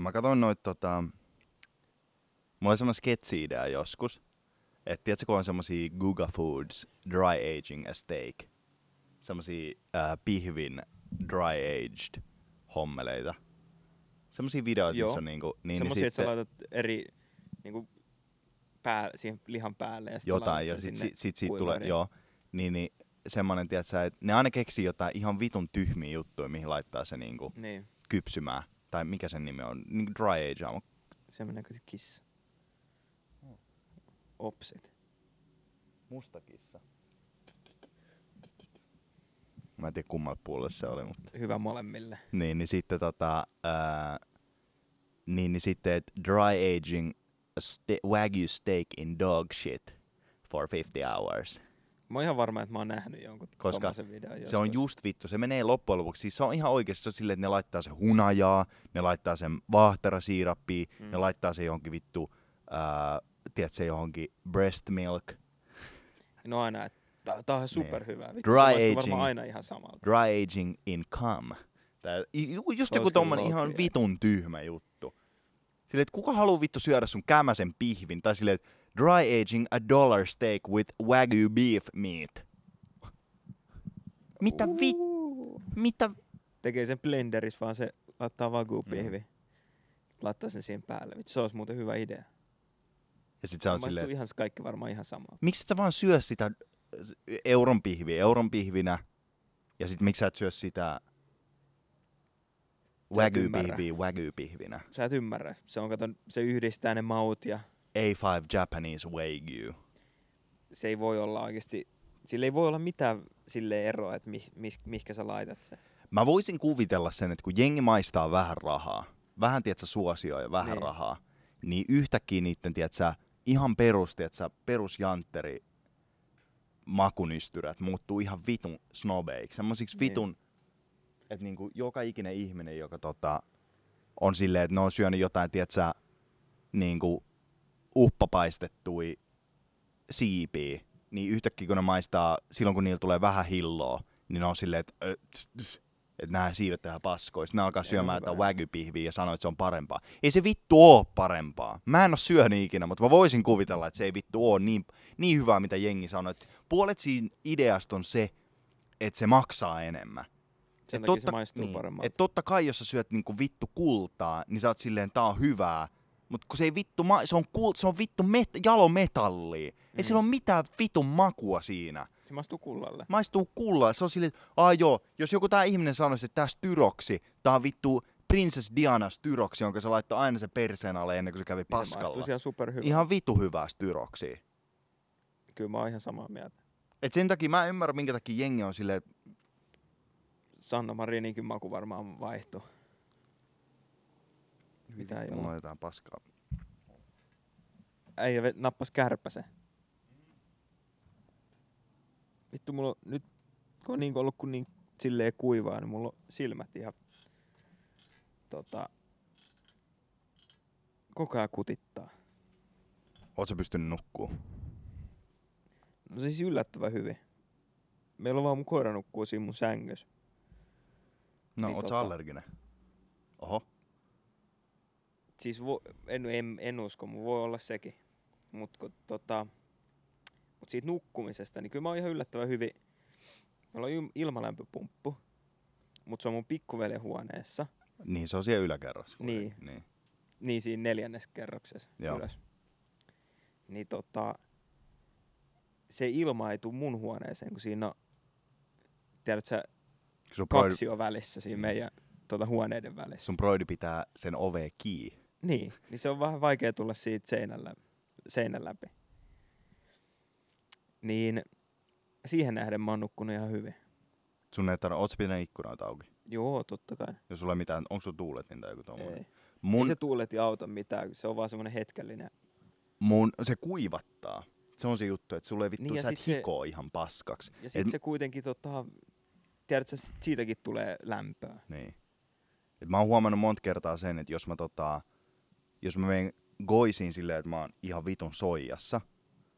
mä katsoin noita mulla oli semmoinen sketsi-idea joskus. Et tiedätkö, kun on semmosia Guga Foods dry aging a steak. Semmosia pihvin dry aged hommeleita. Semmosia videoita, missä on niinku... Niin, semmosia, niin että sä laitat eri niinku siihen lihan päälle ja sit jotain, ja sit tulee, joo. Niin semmonen, tiedätkö, että ne aina keksii jotain ihan vitun tyhmiä juttuja, mihin laittaa se niinku kypsymään. Tai mikä sen nimi on? Niinku dry aged. Semmonen kuin kissa. Opset. Mustakissa. Mä en tiedä kummalle puolelle se oli, mutta... Hyvä molemmille. Niin sitten sitten dry aging wagyu steak in dog shit for 50 hours. Mä oon ihan varma, että mä oon nähnyt jonkun tommosen videon joskus. Koska se on just vittu, se menee loppujen lopuksi. Siis se on ihan oikeesti, se on silleen, että ne laittaa sen hunajaa, ne laittaa sen vaahterasiirappiin, ne laittaa sen johonkin vittu... Tiedätkö, johonkin breast milk. No aina, että tää on superhyvää. Dry aging, varmaan aina ihan samalta. Dry aging in cum. Just joku tommonen ihan vitun tyhmä juttu. Silleen, että kuka haluu vittu syödä sun kämäsen pihvin? Tai silleen, että dry aging a dollar steak with wagyu beef meat. Mitä Mitä? Tekee sen blenderis, vaan se laittaa wagyu pihvi. Laittaa sen siihen päälle. Se olisi muuten hyvä idea. Ja sit se on silleen, ihan kaikki varmaan ihan samalta. Miksi et sä vaan syö sitä euron pihvinä? Ja sit miksi sä et syö sitä wagyu pihvinä? Sä et ymmärrä. Se yhdistää ne maut ja... A5 Japanese wagyu. Se ei voi olla oikeesti... Sillä ei voi olla mitään sille eroa, että mihkä sä laitat sen. Mä voisin kuvitella sen, että kun jengi maistaa vähän rahaa, vähän tietsä suosioa ja vähän rahaa, niin yhtäkkiä niitten tietsä... Ihan perusjantteri makunystyrät muuttuu ihan vitun snobeiksi. Semmoisiksi vitun, että niinku joka ikinen ihminen, joka on silleen, että ne on syönyt jotain, tietsä, niinku uppapaistettui siipiä, niin yhtäkkiä kun ne maistaa, silloin kun niillä tulee vähän hilloa, niin ne on silleen, että nämä siivet tehdään paskoja. Sitten ne alkaa syömään jotain wagyu-pihviä ja sanoo, että se on parempaa. Ei se vittu oo parempaa. Mä en oo syönyt ikinä, mutta mä voisin kuvitella, että se ei vittu oo niin hyvää, mitä jengi sanoo. Puolet siinä ideasta on se, että se maksaa enemmän. Sen takia se maistuu paremmalta. Et totta kai, jos sä syöt niinku vittu kultaa, niin sä oot silleen, tää on hyvää. Mut kun se ei vittu, se on jalometallia. Ei sillä ole mitään vitun makua siinä. Se maistuu kullalle. Maistuu kullalle. Se on silleen, jos joku tää ihminen sanoisi, että tää styroksi, tää on vittu Princess Diana styroksi, jonka se laittoi aina se perseen alle ennen kuin se kävi niin paskalla. Se superhyvä. Ihan vitu hyvää styroksi. Kyllä mä oon ihan samaa mieltä. Et sen takia mä en ymmärrä, minkä takia jengi on silleen... Sanna Marininkin maku varmaan vaihtui. Mitä ei ole? Jotain paskaa. Äijä nappas kärpäsen. Vittu, mulla on nyt, kun on niin ollut kun niin silleen kuivaa, niin mulla on silmät ihan... koko ajan kutittaa. Oot sä pystynyt nukkuu? No siis yllättävän hyvin. Meillä on vaan mun koira nukkuu siinä mun sängyssä. No niin, oot sä allerginen? Oho. Siis en usko, mun voi olla sekin. Mut siitä nukkumisesta, niin kyllä mä oon ihan yllättävän hyvin. Meillä on ilmalämpöpumppu, mut se on mun pikkuveljen huoneessa. Niin, se on siellä yläkerrassa. Niin siinä 4. kerroksessa ylös. Niin se ilma ei tuu mun huoneeseen, kun siinä on, tiedät sä, kaksio välissä siinä meidän huoneiden välissä. Sun broidi pitää sen oveen kiinni. Niin se on vähän vaikea tulla siitä seinän läpi. Niin siihen nähden mä oon nukkunut ihan hyvin. Sun ei tarvitse, oot sä pitänyt ikkunoita auki? Joo, totta kai. Jos sulla ei mitään, onko sulla tuuletin tai joku tommoinen? Ei. Ei se tuuleti auta mitään, se on vaan semmoinen hetkellinen. Se kuivattaa. Se on se juttu, että sulla ei vittu, sä et hikoo ihan paskaksi. Ja sit se kuitenkin, tiedätkö, siitäkin tulee lämpöä. Niin. Et mä oon huomannut monta kertaa sen, että jos mä menen goisiin silleen, että mä oon ihan vitun soijassa,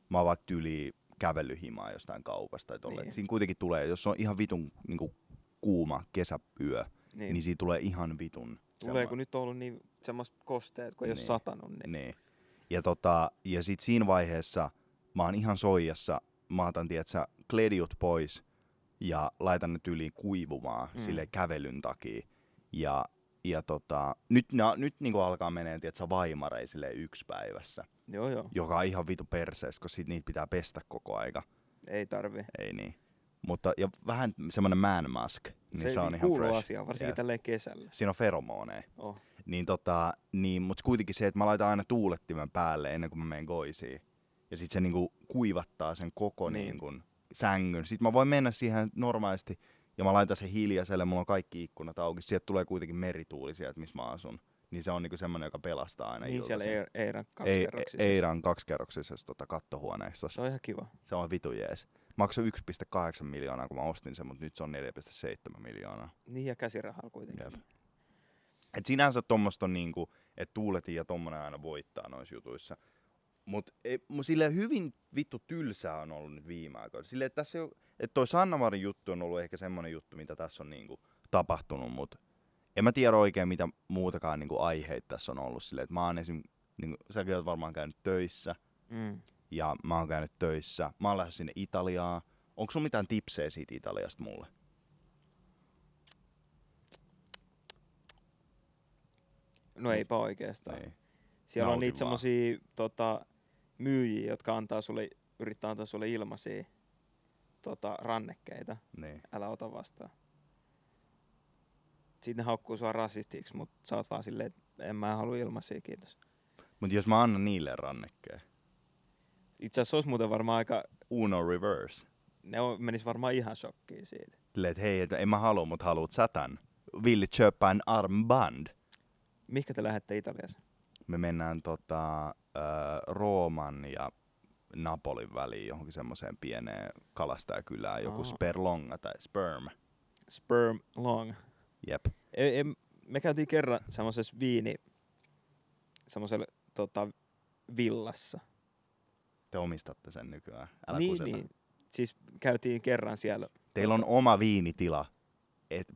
mä oon vaan tyyliin kävelyhimaa jostain kaupasta. Niin. Siinä kuitenkin tulee, jos on ihan vitun niinku kuuma kesäyö, niin siitä tulee ihan vitun. Tulee, kun nyt on ollut niin semmoiset kosteet, kun ei ole satanut. Niin. Ja, ja sit siinä vaiheessa mä oon ihan soijassa, mä otan klediut pois ja laitan ne yli kuivumaan silleen kävelyn takia. Ja nyt niinku alkaa menee vaimarei silleen 1 päivässä. Joo. Joka on ihan vitu perseessä, koska sit niitä pitää pestä koko aika. Ei tarvi. Ei niin. Mutta ja vähän semmoinen man mask, niin se on ihan fresh. Asia, varsinkin tälleen kesällä. Siinä on feromoneja. Oh. Niin, mutta kuitenkin se, että mä laitan aina tuulettimen päälle ennen kuin mä menen goisiin. Ja sit se niinku kuivattaa sen koko niin sängyn. Sit mä voin mennä siihen normaalisti ja mä laitan sen hiljaiselle. Mulla on kaikki ikkunat auki. Sieltä tulee kuitenkin merituuli sieltä, missä mä asun. Niin se on niinku semmoinen, joka pelastaa aina iltaisin. Niin siellä Eiran 2-kerroksisessa kattohuoneessa. Se on ihan kiva. Se on vitu jees. Maksoi 1,8 miljoonaa, kun mä ostin sen, mutta nyt se on 4,7 miljoonaa. Niin, ja käsirahalla kuitenkin. Jep. Et sinänsä tommoista on niinku, että tuuletin ja tommonen aina voittaa noissa jutuissa. Mut silleen hyvin vittu tylsää on ollut nyt viime aikoina. Silleen, että tässä ei ole, että toi Sanna Marin juttu on ollut ehkä semmonen juttu, mitä tässä on niinku tapahtunut, mut en mä tiedä oikein, mitä muutakaan niinku aiheita tässä on ollut. Silleen, että mä oon esim, niinku, säkin oot varmaan käynyt töissä. Mm. Ja mä oon käynyt töissä. Mä oon lähdössä sinne Italiaan. Onko sulla mitään tipsejä siitä Italiasta mulle? No eipä oikeastaan. Ei. Siellä on niitä semmosia myyjiä, jotka yrittää antaa sulle ilmaisia rannekkeita. Niin. Älä ota vastaan. Sitten ne haukkuu sua rasistiksi, mutta sä oot vaan silleen, että en mä halua ilmaisia, kiitos. Mut jos mä annan niille rannekkeen? Itse asiassa olisi muuten varmaan aika... Uno reverse. Ne menis varmaan ihan shokkiin siitä. Silleen, hei, en mä halua, mutta haluut sä tän. Villi köpa en armband. Mihinkä te lähette Italiassa? Me mennään Rooman ja Napolin väliin johonkin semmoiseen pieneen kalastajakylään. Joku Sperlonga tai Sperm. Sperm long. Jep. Me käytiin kerran semmoisessa semmoisella villassa. Te omistatte sen nykyään, älä kuseta. Niin, siis käytiin kerran siellä. Teillä on oma viinitila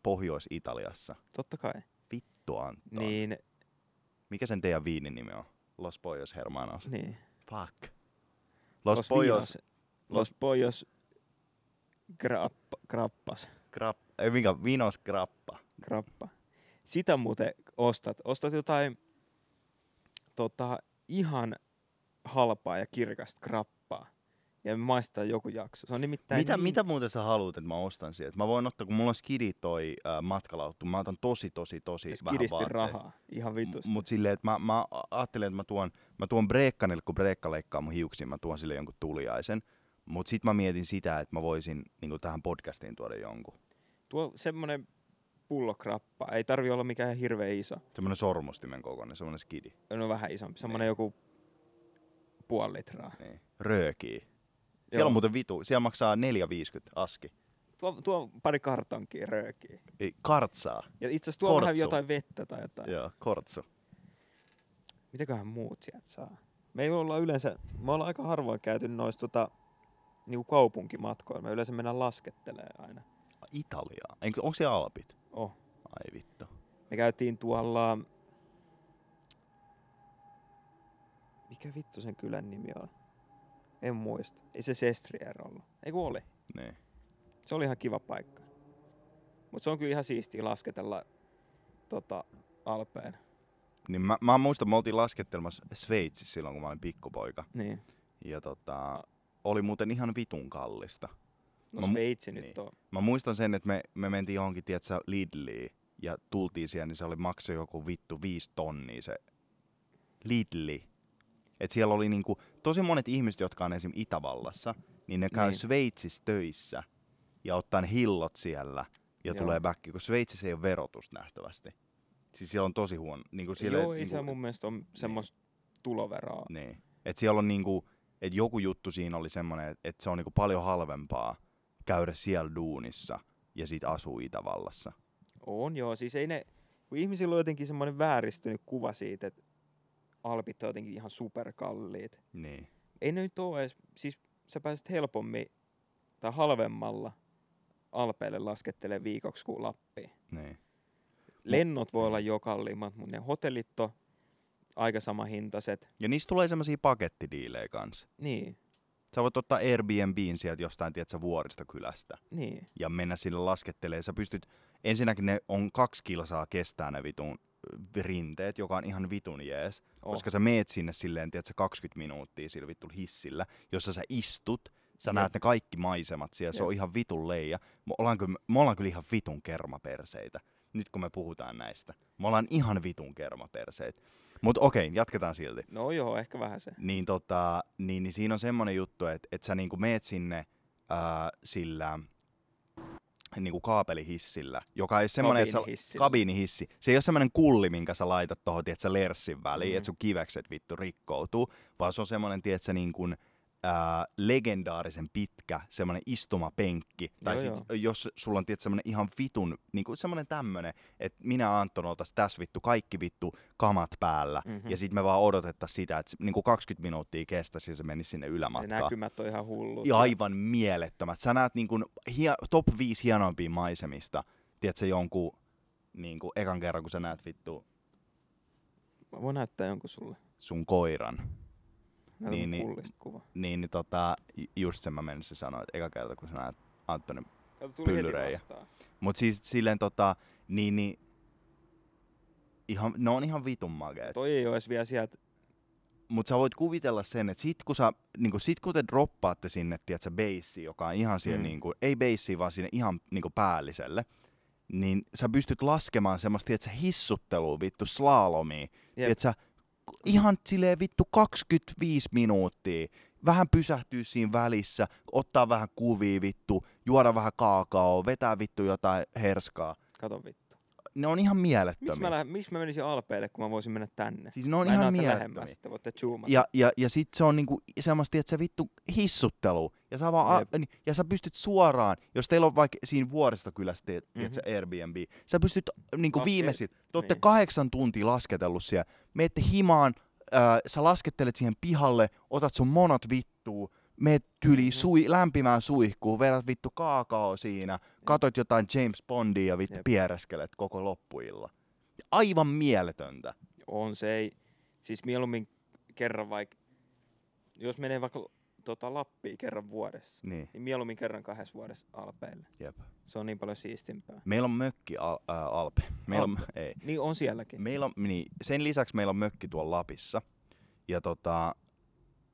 Pohjois-Italiassa. Totta kai. Vittu Anton. Niin. Mikä sen teidän viinin nimi on? Los Pollos Hermanos. Niin. Fuck. Los Pollos Grappas. vinoskrappa. Krappa. Sitä muuten ostat. Ostat jotain ihan halpaa ja kirkasta krappaa. Ja maistaa joku jakso. Se on nimittäin mitä muuten sä haluat, että mä ostan sieltä? Mä voin ottaa, kun mulla on skidi toi matkalauttu, mä otan tosi vähän vaatteet. Skidisti rahaa, ihan vitusti. Mut silleen, että mä ajattelen, että mä tuon breekkanille, kun breekka leikkaa mun hiuksiin, mä tuon sille jonkun tuliaisen. Mut sit mä mietin sitä, että mä voisin niinku tähän podcastiin tuoda jonkun. Tuo semmonen pullokrappa, ei tarvi olla mikään hirveän iso. Semmonen sormustimen kokoinen, semmonen skidi. No vähän isompi, semmonen joku puoli litraa. Niin. Röökii. Siellä on muuten vitu. Siellä maksaa 4,50 aski. Tuo pari kartonkia röökiä. Ei, kartsaa. Ja itse asiassa tuo on vähän jotain vettä tai jotain. Joo, kortsu. Mitäköhän muut sieltä saa? Me ollaan aika harvoin käyty noissa niinku kaupunkimatkoilla. Me yleensä mennään laskettelemaan aina. Italiaa? Onko siellä Alpit? Oh. Ai vittu. Me käytiin tuolla... Mikä vittu sen kylän nimi on? En muista. Ei se Sestriere ollut. Eiku oli. Nee. Se oli ihan kiva paikka. Mut se on kyllä ihan siistiä lasketella Alpeen. Niin mä muistan, me oltiin laskettelemassa Sveitsissä silloin, kun mä olin pikkupoika. Niin. Ja oli muuten ihan vitun kallista. No Sveitsi nyt on. Mä muistan sen, että me mentiin johonkin, tietsä, Lidliin. Ja tultiin siellä, niin se oli maksoi joku vittu 5 tonnia se Lidli. Et siellä oli niinku tosi monet ihmiset, jotka on esim. Itävallassa, niin ne käy Sveitsissä töissä ja ottaa ne hillot siellä ja tulee back, kun Sveitsissä ei ole verotusta nähtävästi. Siis siellä on tosi huono. Niinku siellä, joo, ei se mun mielestä on semmoista tuloveroa. Niin. Et siellä on niinku, et joku juttu siinä oli semmoinen, että se on niinku paljon halvempaa käydä siellä duunissa ja sit asuu Itävallassa. On joo, siis ei ne, kun ihmisillä on jotenkin semmoinen vääristynyt kuva siitä, että Alpit on jotenkin ihan superkalliit. Niin. Ei ne nyt ole edes, siis sä pääset helpommin tai halvemmalla Alpeille laskettelemaan viikoksi kuin Lappiin. Niin. Lennot voi olla jo kalliimmat, mutta ne hotellit on aika samahintaiset. Ja niistä tulee semmosia pakettidiilejä kanssa. Niin. Sä voit ottaa Airbnbin sieltä jostain, tiedätkö, vuoristokylästä. Niin. Ja mennä sinne laskettelemaan. Sä pystyt, ensinnäkin ne on 2 kilsaa kestää ne vitun rinteet, joka on ihan vitun jees, koska sä meet sinne silleen, tiedätkö, 20 minuuttia sillä vitun hissillä, jossa sä istut, sä näet ne kaikki maisemat siellä, se on ihan vitun leija. Me ollaan kyllä ihan vitun kermaperseitä, nyt kun me puhutaan näistä. Me ollaan ihan vitun kermaperseitä. Mut okei, jatketaan silti. No joo, ehkä vähän se. Niin, niin siinä on semmonen juttu, että sä niinku meet sinne sillä... niinku kaapelihissillä, joka ei semmoinen kabinihissi. Se ei ole semmoinen kulli, minkä sä laitat tohon, tietsä, lerssin väliin, että sun kivekset vittu rikkoutuu, vaan se on semmoinen, tietsä, niin kuin legendaarisen pitkä semmoinen istumapenkki. Joo, tai sit, jos sulla on, tietsä, semmoinen ihan vitun, niinku semmoinen tämmönen, että minä Anton oltais tässä vittu kaikki vittu kamat päällä, ja sit me vaan odotettais sitä, että niinku 20 minuuttia kestäisi ja se menisi sinne ylämatkaan. Ne näkymät on ihan hullut. Ja aivan mielettömät. Sä näet niinku top 5 hienoimpia maisemista, tietsä, jonkun niinku ekan kerran, kun sä näet vittu... Mä voin näyttää jonkun sulle. Sun koiran. Just sen mä menissä sanoin, että eka kerta kun sä näet Antonin pyllyreijä. Mut siis silleen ihan, ne on ihan vitun makeet. Toi ei oo edes vielä sieltä. Mut sä voit kuvitella sen, että sit kun te droppaatte sinne, tiiätsä, beissiin, joka on ihan siellä niinku, ei beissiin vaan sinne ihan niinku päälliselle, niin sä pystyt laskemaan semmoista, tiiätsä, hissuttelua vittu slaalomia, tiiätsä, ihan silleen vittu 25 minuuttia. Vähän pysähtyy siinä välissä, ottaa vähän kuvia vittu, juoda vähän kaakaoa, vetää vittu jotain herskaa. Kato vittu. Ne on ihan mielettömiä. Miksi mä menisin Alpeille, kun mä voisin mennä tänne? Siis ne on ihan mielettömiä. Sitten voitte zoomata. Ja sit se on niinku semmoista, että se vittu hissuttelu. Ja sä, vaan ja sä pystyt suoraan, jos teillä on vaikka siinä vuoristokylässä, tiedätkö, Airbnb, sä pystyt niinku viimeisin, te ootte 8 tuntia lasketellut siellä, meette himaan, sä laskettelet siihen pihalle, otat sun monot vittuu, meet yli lämpimään suihkuun, vedät vittu kaakao siinä, katot jotain James Bondia ja vittu piereskelet koko loppuilla. Aivan mieletöntä. On se, ei, siis mieluummin kerran vaikka, jos menee vaikka Lappia kerran vuodessa. Niin mieluummin kerran 2 vuodessa Alpeille. Jep. Se on niin paljon siistimpää. Meillä on mökki Alpe. Meillä Alpe. On, ei. Niin on sielläkin. Meillä on, niin, sen lisäksi meillä on mökki tuolla Lapissa.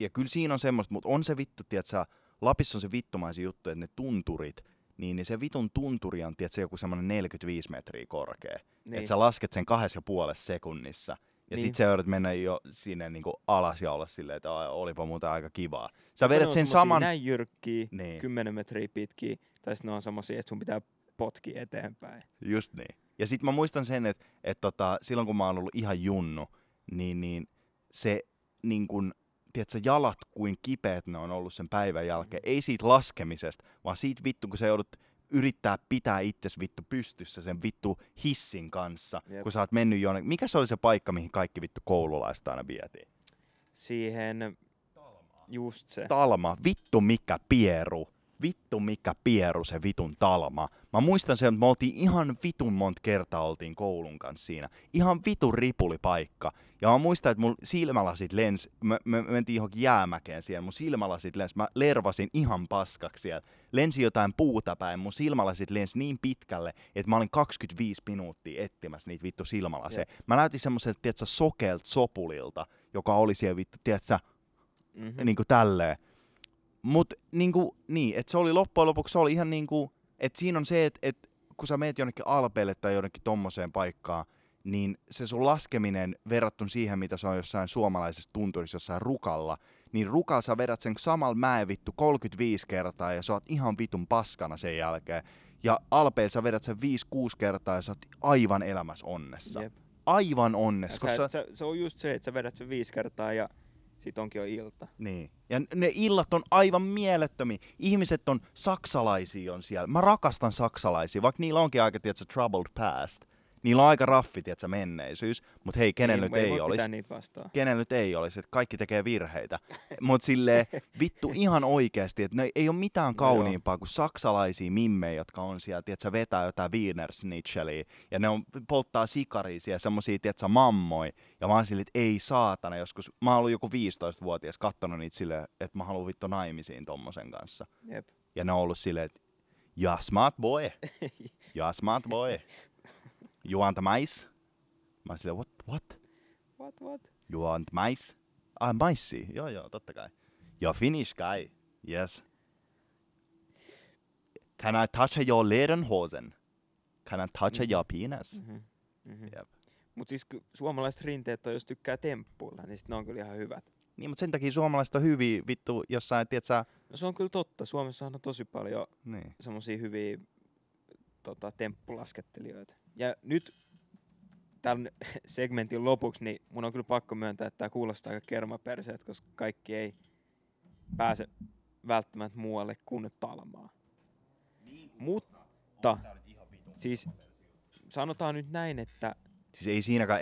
Ja kyllä siinä on semmoista, mutta on se vittu, tiiätsä, Lapissa on se vittumaisin juttu, että ne tunturit, niin se vitun tunturi on tiiätsä, joku semmoinen 45 metriä korkea. Niin. Että sä lasket sen 2,5 sekunnissa. Ja niin. Sit sä joudut mennä jo sinne niinku alas ja olla silleen, että olipa muuten aika kivaa. Sä vedät sen saman... näin jyrkkiä, niin. 10 metriä pitkiä, tai sitten ne on semmosia, että sun pitää potkia eteenpäin. Just niin. Ja sit mä muistan sen, että silloin kun mä oon ollut ihan junnu, niin se niin kun, tiedätkö, jalat kuin kipeät ne on ollut sen päivän jälkeen. Ei siitä laskemisesta, vaan siitä vittu, kun sä joudut yrittää pitää itses vittu pystyssä sen vittu hissin kanssa, jep, kun sä oot mennyt jonnekin. Mikä se oli se paikka, mihin kaikki vittu koululaista aina vietiin? Siihen... Talma. Just se. Talma. Vittu mikä pieru. Vittu mikä pieru se vitun Talma. Mä muistan sen, että me oltiin ihan vitun monta kertaa oltiin koulun kanssa siinä. Ihan vitun ripulipaikka. Ja mä muistan, että mun silmälasit lensi, mä mentiin johonkin jäämäkeen siellä, mun silmälasit lensi, mä lervasin ihan paskaksi siellä. Lensi jotain puuta päin, mun silmälasit lensi niin pitkälle, että mä olin 25 minuuttia etsimässä niitä vittu silmälaseja. Jep. Mä näytin semmoiselta, tietsä, sokeelta sopulilta, joka oli siellä vittu, tietsä, niinku tälleen. Mut niinku, niin, että se oli loppujen lopuksi, se oli ihan niinku, että siinä on se, että kun sä meet jonnekin Alpeille tai jonnekin tommoseen paikkaan, niin se sun laskeminen verrattuna siihen, mitä se on jossain suomalaisessa tunturissa, jossain Rukalla, niin Rukalla sä vedät sen samalla mäen vittu 35 kertaa ja sä oot ihan vitun paskana sen jälkeen. Ja Alpeilla sä vedät sen 5-6 kertaa ja sä oot aivan elämässä onnessa. Jep. Aivan onnessa. Koska... Se on just se, että sä vedät sen 5 kertaa ja... Sit onkin jo ilta. Niin. Ja ne illat on aivan mielettömiä. Ihmiset on, saksalaisia on siellä. Mä rakastan saksalaisia, vaikka niillä onkin aika, tietsä, troubled past. Niillä on aika raffi, tietsä, menneisyys. Mut hei, kenen niin, nyt ei olisi. Kenen nyt ei olisi, että kaikki tekee virheitä. Mut silleen, vittu ihan oikeesti, että ne ei ole mitään kauniimpaa kuin saksalaisia mimmejä, jotka on siellä, tietsä, vetää jotain Wiener Schnitzelia. Ja ne on, polttaa sikaria siellä, semmosia, tietsä, mammoi. Ja mä oon silleen, että ei saatana, joskus, mä oon ollut joku 15-vuotias kattonut niitä silleen, että mä haluun vittu naimisiin tommosen kanssa. Jep. Ja ne on ollut silleen, että you're smart boy, you're smart boy. You want mais? Mä oon silleen, what? You want mais? Ah, maissi. Joo, totta kai. You're Finnish guy. Yes. Can I touch your lederhosen? Can I touch your penis? Yep. Mut siis suomalaiset rinteet on, jos tykkää temppuilla, niin sit ne on kyllä ihan hyvät. Niin, mut sen takia suomalaiset on hyviä vittu jossain, tietsä... No se on kyllä totta. Suomessahan on tosi paljon semmosia hyviä temppulasketelijoita. Ja nyt tämän segmentin lopuksi, niin mun on kyllä pakko myöntää, että tämä kuulostaa aika kermaperseeltä, koska kaikki ei pääse välttämättä muualle kuin Talmaa. Niin, mutta siis sanotaan nyt näin, että... Siis ei siinäkään,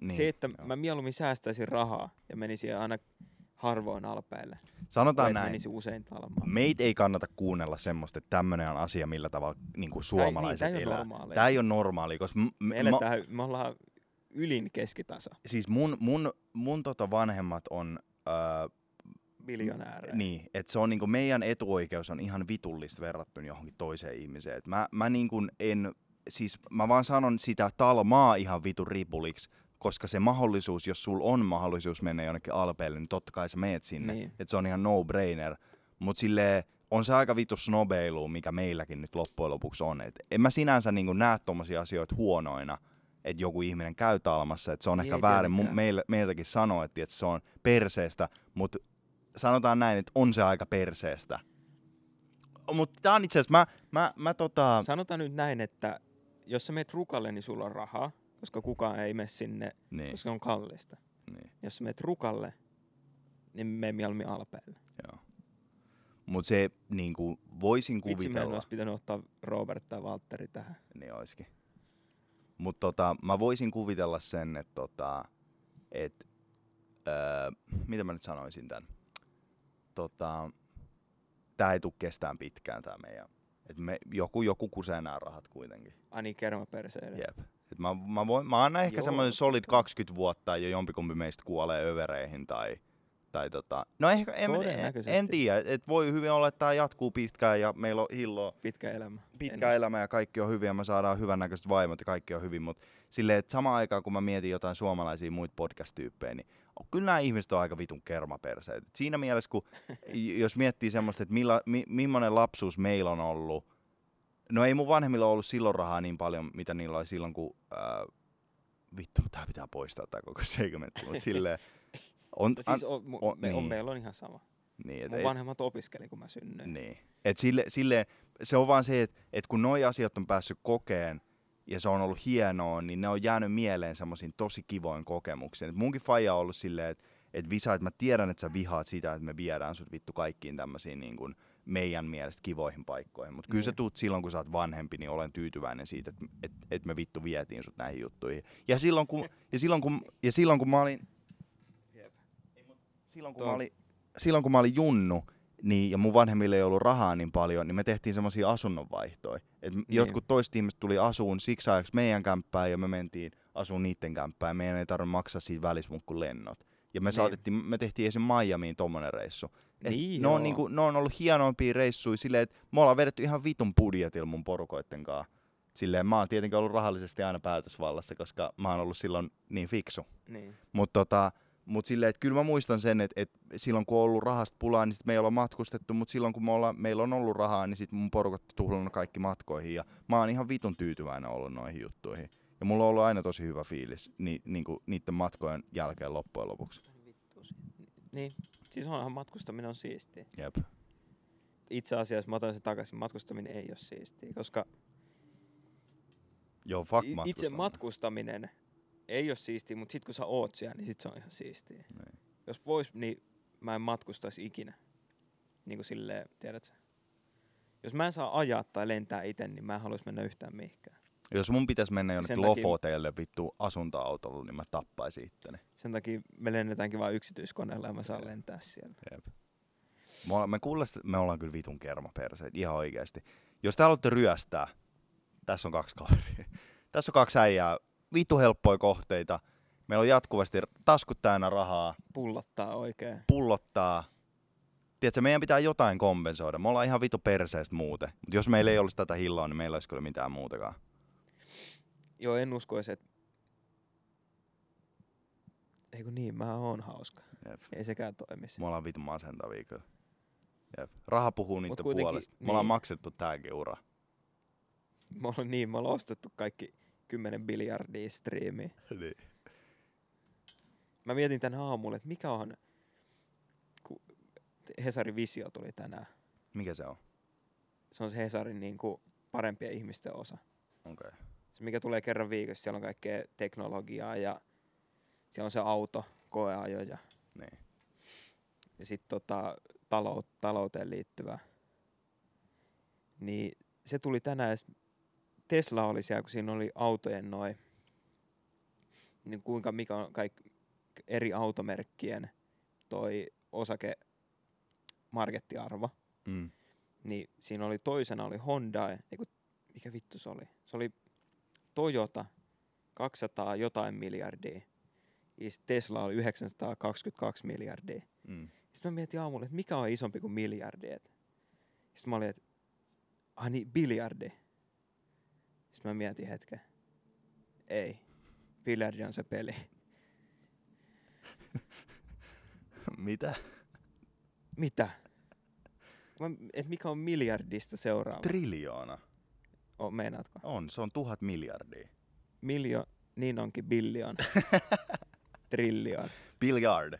niin, se, että mä mieluummin säästäisin rahaa ja menisin aina harvoin Alpeille. Sanotaan näin, meitä ei kannata kuunnella semmoista, että tämmönen on asia, millä tavalla niin kuin suomalaiset elää. Tää ei ole normaalia, koska... Me ollaan ylin keskitasa. Siis mun vanhemmat on... miljonäärejä. Niin, että se on niinku, meidän etuoikeus on ihan vitullista verrattuna johonkin toiseen ihmiseen. Et mä niinku en... Siis mä vaan sanon sitä Talmaa ihan vitun ripuliksi, koska se mahdollisuus, jos sulla on mahdollisuus mennä jonnekin Alpeille, niin totta kai sä meet sinne. Niin. Että se on ihan no-brainer. Mutta silleen on se aika vittu snobeilu, mikä meilläkin nyt loppujen lopuksi on. Et en mä sinänsä niinku näe tommosia asioita huonoina, että joku ihminen käy Talmassa. Et se on ehkä väärin. Meiltäkin sanoo, että et se on perseestä, mutta sanotaan näin, että on se aika perseestä. Mutta tää on itse asiassa, sanotaan nyt näin, että jos sä meet Rukalle, niin sulla on rahaa. Koska kukaan ei mene sinne, koska on kallista. Niin. Jos menet Rukalle, niin mene mieluummin Alpeille. Joo. Mut se niinku voisin kuvitella. Vitsi, mä en olisi pitänyt ottaa Robert tai Valtteri tähän. Niin olisikin. Mut mä voisin kuvitella sen, että mitä mä nyt sanoisin tän? Tää ei tuu kestään pitkään tää meidän. Et me joku kusee nää rahat kuitenkin. Ani kermaperseille. Jep. Et mä annan ehkä semmoinen solid 20 vuotta ja jompikumpi meistä kuolee övereihin tai tai no ehkä en tiedä, että voi hyvin olla, että tämä jatkuu pitkään ja meillä on hilloa. Pitkä elämä ja kaikki on hyvin ja me saadaan hyvännäköiset vaimot ja kaikki on hyvin, mutta silleen, että samaan aikaan kun mä mietin jotain suomalaisia muita podcast-tyyppejä, niin kyllä nämä ihmiset on aika vitun kermaperseet. Siinä mielessä, kun jos miettii semmoista, että millainen lapsuus meillä on ollut, no ei mun vanhemmilla ollut silloin rahaa niin paljon, mitä niillä oli silloin, kun vittu, tää pitää poistaa tää koko segmentti, mutta silleen meillä on ihan sama. Niin, mun vanhemmat opiskeli, kun mä synnyin. Niin. Et silleen, se on vaan se, että kun noi asiat on päässyt kokeen ja se on ollut hienoa, niin ne on jäänyt mieleen semmoisiin tosi kivoin kokemuksiin. Et munkin faija on ollut silleen, että Visa, että mä tiedän, että sä vihaat sitä, että me viedään sut vittu kaikkiin tämmöisiin niin kuin meidän mielestä kivoihin paikkoihin. Mutta kyllä sä tuut silloin, kun sä oot vanhempi, niin olen tyytyväinen siitä, että me vittu vietiin sut näihin juttuihin. Ja silloin, kun, mä olin... Silloin kun mä olin junnu, niin, ja mun vanhemmille ei ollut rahaa niin paljon, niin me tehtiin semmoisia asunnonvaihtoja. Niin. Jotkut toiset ihmiset tuli asuun siksi ajaksi meidän kämppään ja me mentiin asuun niiden kämppään. Meidän ei tarvinnut maksaa siitä välissä mun kuin lennot. Ja me tehtiin esim. Miamiin tommonen reissu. Niin, ne on ollut hienoimpia reissuja silleen, että me ollaan vedetty ihan vitun budjetilla mun porukoitten kanssa. Silleen, mä oon tietenkin ollut rahallisesti aina päätösvallassa, koska mä oon ollut silloin niin fiksu. Niin. Mutta silleen, että kyllä mä muistan sen, että silloin kun on ollut rahasta pulaa, niin sit me ei olla matkustettu, mutta silloin kun meillä on ollut rahaa, niin sit mun porukat tuhlannut kaikki matkoihin ja mä oon ihan vitun tyytyväinen ollut noihin juttuihin. Ja mulla on ollut aina tosi hyvä fiilis niinku niiden matkojen jälkeen loppujen lopuksi. Niin, siis onhan matkustaminen on siistiä. Jep. Itse asiassa mä otan sen takaisin, matkustaminen ei ole siistiä, koska joo, fuck matkustaminen. Itse matkustaminen ei ole siistiä, mutta sit kun sä oot siellä, niin sit se on ihan siistiä. Näin. Jos vois, niin mä en matkustaisi ikinä. Niin kuin silleen, tiedätkö? Jos mä en saa ajaa tai lentää iten, niin mä en haluais mennä yhtään mihinkään. Jos mun pitäisi mennä jonnekin Lofoteille vittu asuntoautolla, niin mä tappaisin itteni. Sen takia me lennetäänkin vaan yksityiskoneella ja mä saan lentää siellä. Jep. Me ollaan kyllä vitun kermaperseet, ihan oikeesti. Jos te haluatte ryöstää, tässä on kaksi kaveria. Tässä on kaksi äijää. Vitu helppoja kohteita. Meillä on jatkuvasti taskut täynnä rahaa. Pullottaa oikein. Pullottaa. Tiedätkö, meidän pitää jotain kompensoida. Me ollaan ihan vitu perseestä muuten. Mut jos meillä ei olisi tätä hilloa, niin meillä ei olisi kyllä mitään muutakaan. Joo, en uskoisi, että... Eiku niin, mähän oon hauska. Jep. Ei sekään toimisi. Me ollaan vitun masentavia kyllä. Jep. Raha puhuu niiden puolesta. Me ollaan maksettu tääkin ura. Me ollaan ostettu kaikki 10 biljardia striimiä. Niin. Mä mietin tän aamulla, että mikä on... Hesarin visio tuli tänään. Mikä se on? Se on se Hesarin niinku parempia ihmisten osa. Okei. Okay. Se mikä tulee kerran viikossa, siellä on kaikkea teknologiaa ja siellä on se auto, koeajo ja niin. Ja sit talouteen liittyvää. Niin se tuli tänään, Tesla oli siellä, kun siinä oli autojen noin, niin kuinka mikä on kaikki eri automerkkien toi osakemarkettiarvo. Mm. Niin siinä oli toisena oli Honda, mikä vittu se oli? Se oli Toyota 200 jotain miljardia. Ja Tesla oli 922 miljardia. Mm. Sitten mä mietin aamulla, että mikä on isompi kuin miljardia. Sitten mä olin, että niin, biljardi. Sitten mä mietin hetken. Ei. Biljardi on se peli. Mitä? Et mikä on miljardista seuraava? Triljoona. Meinaatko? On, se on 1000 miljardia. Niin onkin billion. Trillion. Billiard.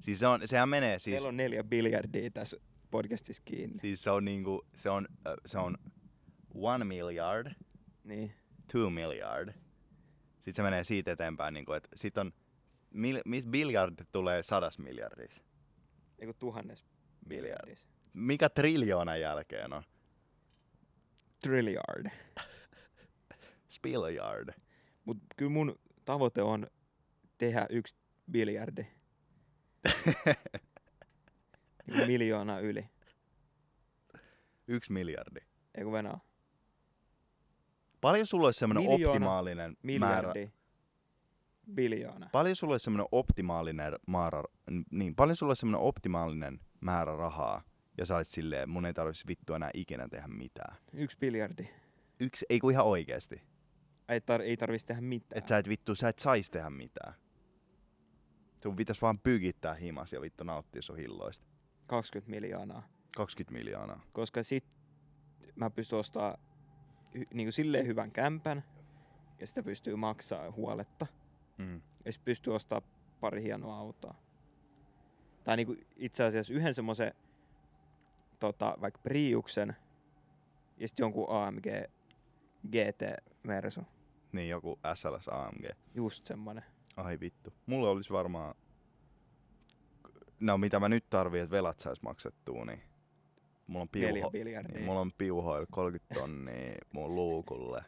Siis sehän menee siis... Meillä on 4 biljardia tässä podcastissa kiinni. Siis se on niinku, se on 1 miljard, niin. 2 miljard. Sitten se menee siitä eteenpäin niinku, että sit on... Biljard tulee 100 miljardissa. Eiku 1000 miljardissa. Mikä triljoonan jälkeen on? Trilliard. Spilliard. Mut kyllä mun tavoite on tehdä 1 biljardi. Niin miljoona yli. 1 miljardi. Eiku venaa. Paljon sulla olisi semmonen optimaalinen miljardi määrä? biljoona. Paljon sulla olisi semmoinen optimaalinen määrä rahaa, ja sä olet silleen, mun ei tarvitsisi vittua enää ikinä tehdä mitään. 1 biljardi. Ei kun ihan oikeesti. Ei tarvitsisi tehdä mitään. Et sä et saisi tehdä mitään. Sun pitäisi vaan pykittää himas ja vittu nauttia sun hilloista. 20 miljoonaa. Koska sit mä pystyn ostamaan niin kuin silleen hyvän kämpän, ja sitä pystyy maksaa huoletta. Mm. Ja sit pystyy ostamaan pari hienoa autoa. Tai niin kuin itse asiassa yhden semmoisen vaikka Priuksen ja sit jonkun AMG GT Verso. Niin, joku SLS AMG. Just semmonen. Ai vittu. Mulla olisi varmaan... No mitä mä nyt tarvii, että velat sais maksettua, niin... Mulla on piuhoilla 30 000 mun luukulle.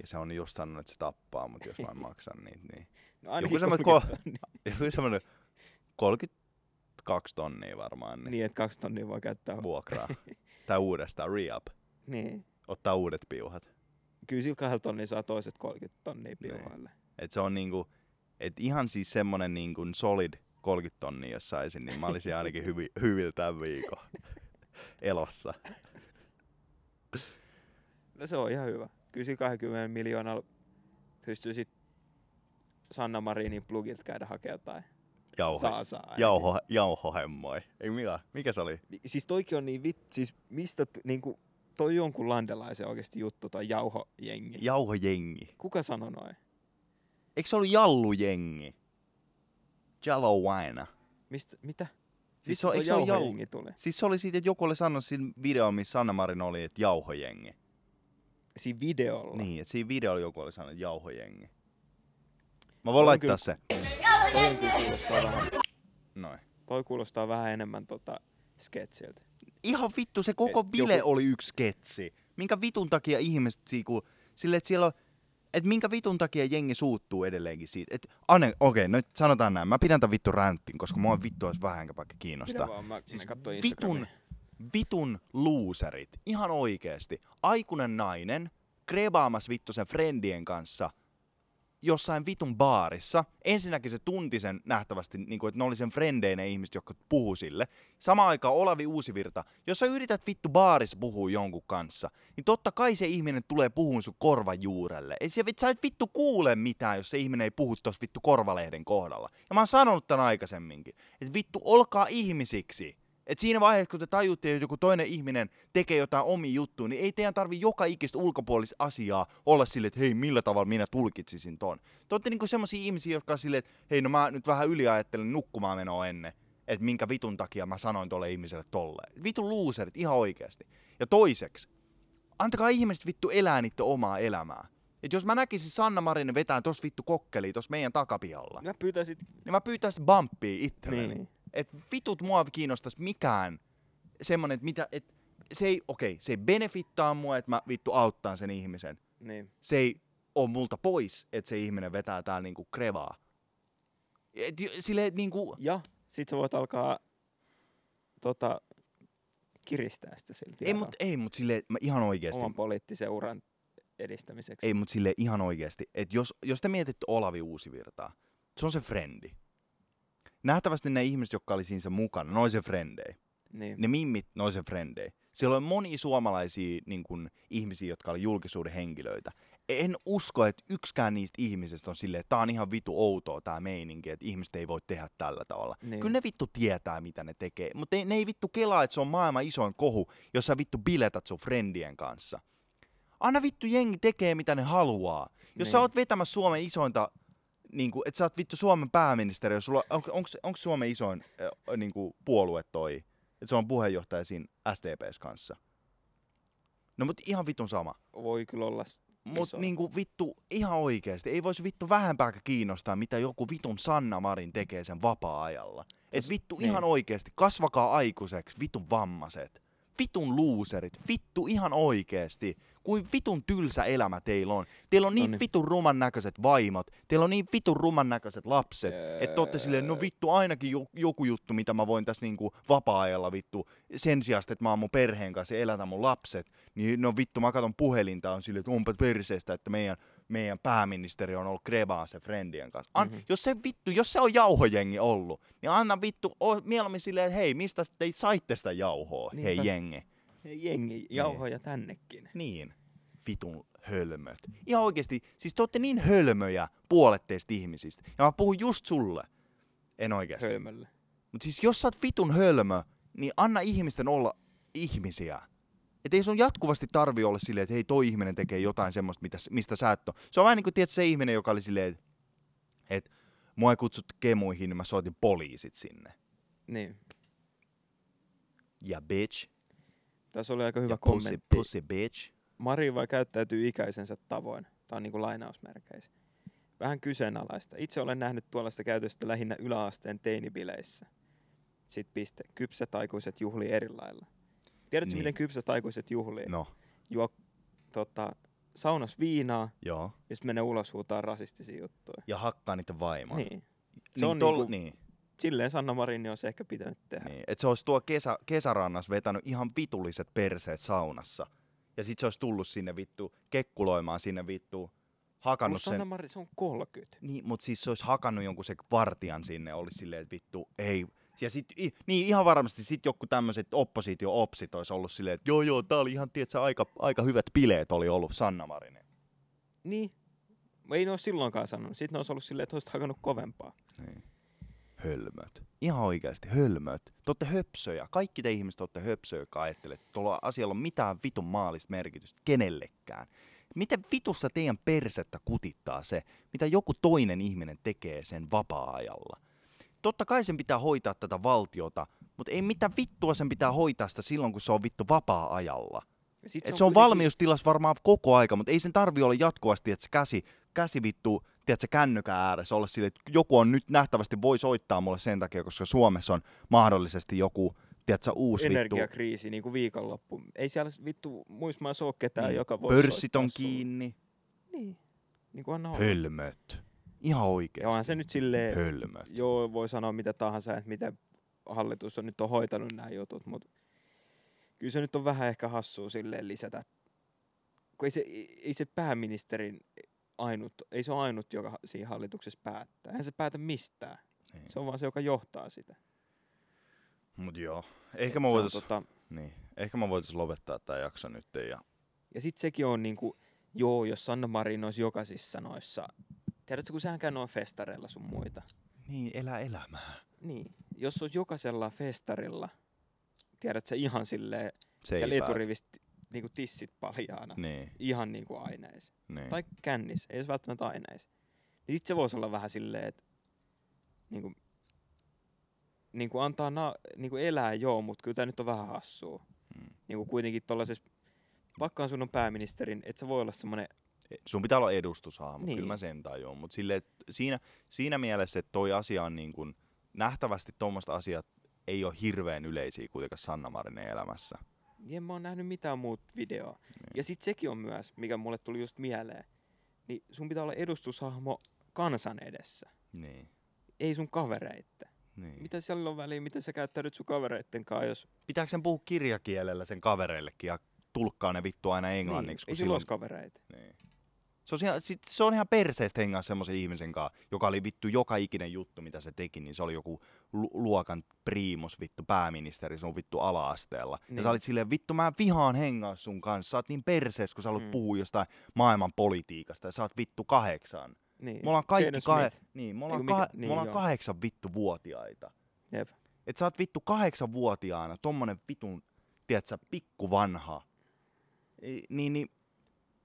Ja se on just sanonut, että se tappaa, mutta jos mä en maksa niitä, niin... No, joku semmonen 32 000 varmaan. Niin, että 2 000 voi käyttää... Vuokraa. Tai uudestaan, re-up. Niin. Ottaa uudet piuhat. Kyllä sillä 2 000 saa toiset 30 000 piuhalle. Niin. Et se on niinku... Et ihan siis semmonen niinku solid 30 000 jos saisin, niin mä olisin ainakin hyviltään viikon elossa. No se on ihan hyvä. Kyllä sillä 20 miljoonalla pystyy sit Sanna Marinin plugilta käydä hakemaan tai saa. Jauhohemmoi. Ei mikä se oli? Siis toikin on niin vittu, siis mistä niinku... Toi jonkun landelaisen oikeesti juttu, toi jauhojengi. Jauhojengi. Kuka sanoi noin? Eikö se ollut jallujengi? Jalowaina. Mistä? Mitä? Siis se oli jauhojengi tuli. Siis se oli siitä, että joku oli sanonut siinä videolla, missä Sanna Marin oli, että jauhojengi. Siinä videolla? Niin, että siinä videolla joku oli sanonut, että jauhojengi. Mä voin laittaa se. Jauhojengi! Noin. Toi kuulostaa vähän enemmän sketsiltä. Ihan vittu, se koko bile oli yksi sketsi. Minkä vitun takia ihmiset silleen, että siellä on... Että minkä vitun takia jengi suuttuu edelleenkin siitä. Että okei, no sanotaan näin. Mä pidän tän vittu räntin, koska mua vittu olisi vähän enkä vaikka kiinnostaa. Pidä vaan, mä katsoin Instagramia. Vitun looserit. Ihan oikeesti. Aikuinen nainen krebaamassa vittu sen friendien kanssa jossain vitun baarissa. Ensinnäkin se tunti sen nähtävästi, niin kuin, että ne oli sen frendejä ne ihmiset, jotka puhuu sille. Samaan aikaan Olavi Uusivirta, jos sä yrität vittu baarissa puhua jonkun kanssa, niin totta kai se ihminen tulee puhuun sun korvajuurelle. Eli sä et vittu kuule mitään, jos se ihminen ei puhu tossa vittu korvalehden kohdalla. Ja mä oon sanonut tän aikaisemminkin, että vittu olkaa ihmisiksi. Et siinä vaiheessa, kun te tajutte, että joku toinen ihminen tekee jotain omia juttuja, niin ei teidän tarvi joka ikistä ulkopuolista asiaa olla silleen, että hei, millä tavalla minä tulkitsisin ton. Te ootte niinku semmosia ihmisiä, jotka on silleen, että hei, no mä nyt vähän yliajattelen nukkumaan menoa ennen, että minkä vitun takia mä sanoin tolle ihmiselle tolleen. Vitun looserit, ihan oikeasti. Ja toiseksi, antakaa ihmiset vittu elää niitä omaa elämää. Et jos mä näkisin Sanna Marinen vetää tossa vittu kokkeliin tossa meidän takapihalla, mä pyytäisin bumppia itselleni. Niin. Et vitut mua kiinnostais mikään semmonen, että mitä, et se ei, se ei benefittaa mua, että mä vittu auttaan sen ihmisen. Niin. Se ei oo multa pois, että se ihminen vetää täällä niinku krevaa. Et silleen niinku... Ja sit sä voit alkaa kiristää sitä silti. Ei mut silleen ihan oikeesti. Oman poliittisen uran edistämiseksi. Ei mut silleen ihan oikeesti, että jos te mietitte Olavi Uusivirtaa, se on se frendi. Nähtävästi ne ihmiset, jotka oli siinä mukana, ne oli se frendejä. Niin. Ne mimmit, ne oli se frendejä. Siellä on monia suomalaisia niin kun, ihmisiä, jotka oli julkisuuden henkilöitä. En usko, että yksikään niistä ihmisistä on silleen, että tää on ihan vitu outoa tää meininki, että ihmiset ei voi tehdä tällä tavalla. Niin. Kyllä ne vittu tietää, mitä ne tekee, mutta ne ei vittu kelaa, että se on maailman isoin kohu, jos sä vittu biletät sun frendien kanssa. Anna vittu jengi tekee, mitä ne haluaa. Jos sä oot vetämässä Suomen isointa... Niinku, et sä oot vittu Suomen pääministeri, jos sulla onko Suomen isoin niinku, puolue toi, että se on puheenjohtaja siinä SDP:ssä kanssa. No mut ihan vitun sama. Voi kyllä olla. Mut niinku vittu ihan oikeesti, ei vois vittu vähempääkään kiinnostaa, mitä joku vitun Sanna Marin tekee sen vapaa-ajalla. Et vittu ihan oikeesti, kasvakaa aikuiseksi, vitun vammaiset, vitun looserit, vittu ihan oikeesti. Kuin vitun tylsä elämä teillä on. Teillä on niin vitun ruman näköiset vaimot, teillä on niin vitun ruman näköiset lapset, että te ootte silleen, no vittu ainakin joku juttu, mitä mä voin tässä niinku vapaa-ajalla vittu, sen sijaan, että mä oon mun perheen kanssa ja elätän mun lapset, niin no vittu mä katon puhelinta on silleen, että onpa perseestä, että meidän meidän pääministeri on ollut krebaanse friendien kanssa. Jos se on jauhojengi ollut, niin anna vittu mieluummin silleen, että hei, mistä te saitte sitä jauhoa, niinpä. Hei jengi. Hei jengi, jauhoja tännekin. Niin, vitun hölmöt. Ihan oikeesti, siis te ootte niin hölmöjä puolet teistä ihmisistä. Ja mä puhun just sulle. En oikeesti. Hölmölle. Mut siis jos sä oot vitun hölmö, niin anna ihmisten olla ihmisiä. Et ei sun jatkuvasti tarvi olla silleen, että hei, toi ihminen tekee jotain semmoista, mistä sä et oo. Se on vähän niin kuin tiedät, se ihminen, joka oli silleen, että mua ei kutsuttu kemuihin, niin mä soitin poliisit sinne. Niin. Ja bitch. Tässä oli aika hyvä kommentti. Pussy bitch. Marin vai käyttäytyy ikäisensä tavoin. Tää on niinku lainausmerkeissä. Vähän kyseenalaista. Itse olen nähnyt tuollaista käytöstä lähinnä yläasteen teinibileissä. Sitten piste. Kypsät aikuiset juhlii eri lailla. Tiedätkö miten kypsät aikuiset juhlii? No. Juo saunas viinaa. Joo. Ja sitten menee ulos huutaa rasistisia juttuja. Ja hakkaa niitä vaimaa. Niin. Se on niin. Silleen Sanna Marin on se ehkä pitänyt tehdä. Niin, että se olisi tuo kesärannas vetänyt ihan vitulliset perseet saunassa. Ja sit se olisi tullut sinne vittu, kekkuloimaan sinne vittu, hakannut mut sen. Sanna Marin, se on 30. Niin, mut siis se olisi hakannut jonkun sen vartijan sinne, olisi silleen, että vittu, ei. Ja sit, niin ihan varmasti sit joku tämmöiset oppositio-opsit olisi ollut silleen, että joo, tää oli ihan, tietsä, aika hyvät bileet oli ollut Sanna Marinin. Niin. Ei ne ole silloinkaan sanonut. Sit ne olisi ollut silleen, että olisi hakannut kovempaa. Niin. Hölmöt. Ihan oikeasti hölmöt. Te ootte höpsöjä. Kaikki te ihmiset ootte höpsöjä, jotka ajattelee, että tuolla asialla on mitään vitun maallista merkitystä kenellekään. Miten vitussa teidän persettä kutittaa se, mitä joku toinen ihminen tekee sen vapaa-ajalla? Totta kai sen pitää hoitaa tätä valtiota, mutta ei mitään vittua sen pitää hoitaa sitä silloin, kun se on vittu vapaa-ajalla. Se on valmiustilas varmaan koko aika, mutta ei sen tarvi olla jatkuvasti, että se käsi vittu, tiedätkö, kännykän ääressä olla silleen, että joku on nyt nähtävästi voi soittaa mulle sen takia, koska Suomessa on mahdollisesti joku, tiedätkö, uusi energiakriisi, vittu. Niin kuin viikonloppu. Ei siellä vittu muissa maissa ole ketään, niin, joka voi soittaa. Pörssit on kiinni. Niin. Niin kuin on hölmöt. Ihan oikeesti. Onhan se nyt silleen, hölmöt. Joo, voi sanoa mitä tahansa, että miten hallitus on nyt on hoitanut nämä jutut, mutta kyllä se nyt on vähän ehkä hassua silleen lisätä. Kun ei se pääministerin ei se ole ainut, joka siinä hallituksessa päättää. Eihän se päätä mistään. Ei. Se on vaan se, joka johtaa sitä. Mut joo. Ehkä me voitais lopettaa tää jakso nyt. Ja sit sekin on niinku, jos Sanna Marin olisi jokaisissa noissa. Tiedätkö, kun sähän käy noin festareilla sun muita. Niin, elä elämää. Niin. Jos olisi jokaisella festarilla, tiedätkö ihan silleen, siellä eturivisti. Niinku tissit paljaana. Niin. Ihan niinku aineis. Niin. Tai kännis, ei se välttämättä aineis. Niin sit se voisi olla vähän silleen, että niinku antaa niinku elää joo, mut kyllä tää nyt on vähän hassua. Hmm. Niinku kuitenkin tollases, vaikka sun on pääministerin, et sä voi olla semmonen. Sun pitää olla edustushaamo, niin. Kyllä mä sen tajuun. Mut silleen, siinä mielessä, että toi asia on niinku, nähtävästi tommoista asiat ei oo hirveen yleisiä kuitenkaan Sanna Marinin elämässä. En mä oon nähnyt mitään muuta videoa. Niin. Ja sit sekin on myös, mikä mulle tuli just mieleen, niin sun pitää olla edustushahmo kansan edessä. Niin. Ei sun kavereitten. Niin. Mitä siellä on väliä, miten sä käyttäydyt sun kavereitten kanssa, jos. Pitääkö sen puhua kirjakielellä sen kavereillekin ja tulkkaa ne vittu aina englanniksi? Niin. Ei silloin kavereita. Niin. Se on ihan perseestä hengaa semmoisen ihmisen kanssa, joka oli vittu joka ikinen juttu, mitä se teki, niin se oli joku luokan priimus vittu pääministeri sun vittu ala-asteella. Niin. Ja sä olit silleen, vittu mä vihaan hengaa sun kanssa, sä oot niin perseestä, kun sä haluat puhua jostain maailman politiikasta ja sä oot vittu 8. Niin. Me ollaan kaikki me ollaan 8 vittu vuotiaita. Jep. Et sä oot vittu 8-vuotiaana, tommonen vitun, tiedätkö, pikkuvanha.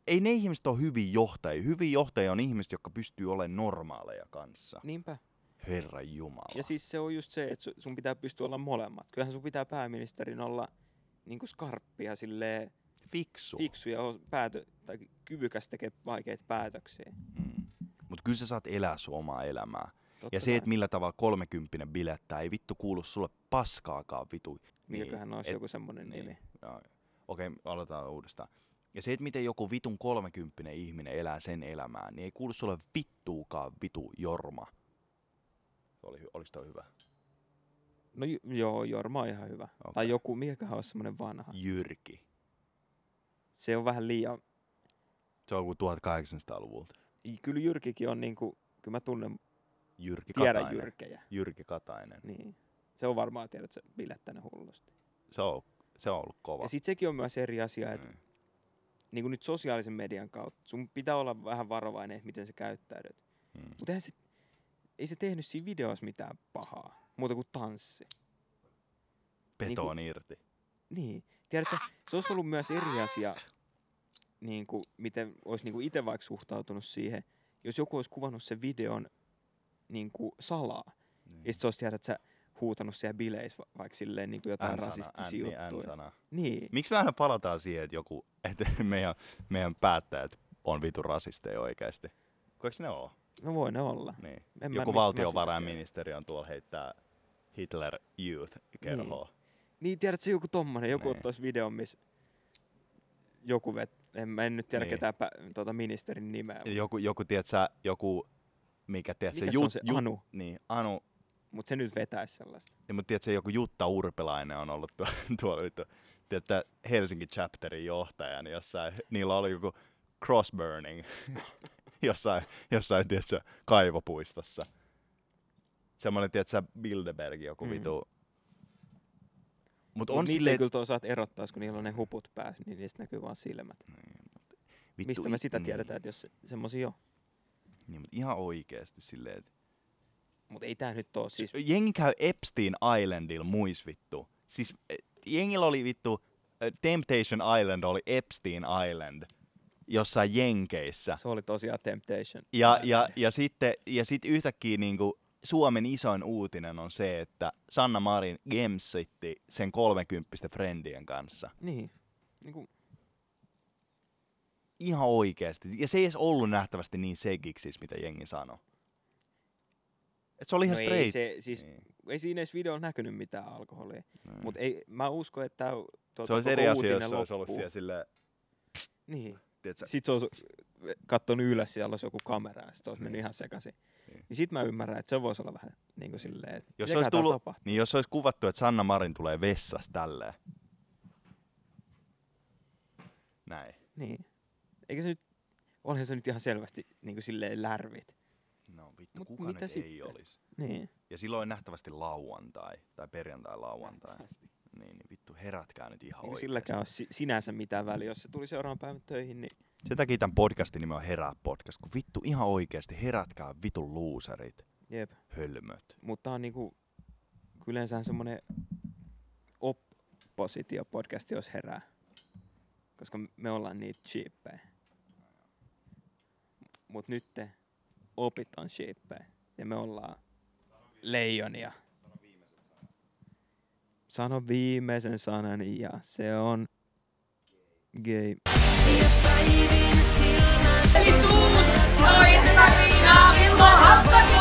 Ei ne ihmiset ole hyviä johtajia. Hyviä johtajia on ihmiset, jotka pystyy olemaan normaaleja kanssa. Niinpä. Herran Jumala. Ja siis se on just se, että sun pitää pystyä olla molemmat. Kyllähän sun pitää pääministerin olla niinku skarppia, silleen fiksu ja tai kyvykäs tekee vaikeita päätöksiä. Mm. Mut kyllä sä saat elää sun omaa elämää. Totta ja se, että millä tavalla 30 bilettää ei vittu kuulu sulle paskaakaan vitu. Mikäköhän niin, olisi joku semmonen nimi. No, okei, aloitetaan uudestaan. Ja se, että miten joku vitun 30 ihminen elää sen elämään, niin ei kuulu sulle vittuukaan vitu Jorma. Olis toi hyvä? No joo, Jorma on ihan hyvä. Okay. Tai joku, mikäköhän on semmonen vanha. Jyrki. Se on vähän liian. Se on 1800-luvulta. Kyllä Jyrkikin on niinku, kyllä mä tunnen, Jyrki tiedän Katainen. Jyrkejä. Jyrki Katainen. Niin. Se on varmaan, tiedät sä, bilettänyt hullusti. Se on ollut kova. Ja sit sekin on myös eri asia, että niinku nyt sosiaalisen median kautta sun pitää olla vähän varovainen, että miten sä käyttäydyt. Mutta ei se tehnyt siinä videossa mitään pahaa, muuta kuin tanssi. Petoon niin irti. Niin. Tiedätkö, se olisi ollut myös eri asia, niin kuin, miten olisi niin kuin itse vaikka suhtautunut siihen, jos joku olisi kuvannut sen videon niin kuin salaa. Niin. Ja sit se olisi tiedä, että sä huutanut siellä bileissä vaikka silleen niin kuin jotain rasistisia juttuja. Niin. Miksi me aina palataan siihen, että, joku, että meidän päättäjät on vitu rasisteja oikeasti? Kuinka ne ole? No voi ne olla. Niin. Joku valtiovarainministeri on tuolla heittää Hitler Youth-kerhoa. Niin, tiedätkö joku tommonen, joku ottaisi videon, missä joku en nyt tiedä ketään ministerin nimeä. Joku tiedätkö, mikä tiedätkö? Mikä se Anu? Niin, Anu. Mut se nyt vetäisi sellaista. Niin, mut tiedätkö, joku Jutta Urpilainen on ollut tuolla tiedätkö, Helsingin chapterin johtajana, jossa niillä oli joku crossburning jossain tiedätkö, kaivopuistossa. Semmoinen, tiedätkö, Bilderberg joku vitu. Mut niille silleen... kyllä tuo saat erottaa, kun niillä on ne huput päässä, niin niistä näkyy vaan silmät. Niin, vittu, mistä me sitä tiedetään, että jos semmosia on? Niin, mutta ihan oikeesti silleen, että... Mut ei tää nyt oo siis... Jengi käy Epstein Islandilla muis vittu. Siis jengillä oli vittu... Temptation Island oli Epstein Island jossain Jenkeissä. Se oli tosiaan Temptation. Ja sit yhtäkkiä niinku... Suomen isoin uutinen on se, että Sanna Marin gemsitti sen 30 friendien kanssa. Niin. Niinku. Ihan oikeasti. Ja se ei edes ollut nähtävästi niin segiksi, mitä jengi sanoi. Et se oli ihan straight. Ei, se, siis, niin. Ei siinä edes videolla näkynyt mitään alkoholia. Niin. Mut ei, mä uskon, että tää se olisi eri asia, jos se olisi ollut siellä silleen... Niin. Tiedätkö? Sit se olisi kattonut ylös, siellä olisi joku kamera ja sit se olisi mennyt ihan sekaisin. Niin sit mä ymmärrän, että se voisi olla vähän niin kuin silleen, että jos olisi kuvattu, että Sanna Marin tulee vessassa tälleen. Näin. Niin. Eikä se nyt, olihan se nyt ihan selvästi niin kuin silleen lärvit. No vittu, mut kuka nyt sitten? Ei olisi. Niin. Ja silloin nähtävästi lauantai, tai perjantai-lauantai. Niin, vittu, herätkää nyt ihan oikeesti. Silläkään ole sinänsä mitään väliä, jos se tuli seuraavan päivän töihin, niin... Sen takia tämän podcastin nimi on Herää Podcast, kun vittu ihan oikeesti herätkää vitun luuserit, hölmöt. Mutta on niinku, yleensähän semmonen oppositio-podcasti, jos herää, koska me ollaan niitä cheappejä. Mut nyt opit on cheappejä ja me ollaan leijonia. Sano viimeisen sanan ja se on gay. Eli tuu mut soittaa viinaa ilman hattakin.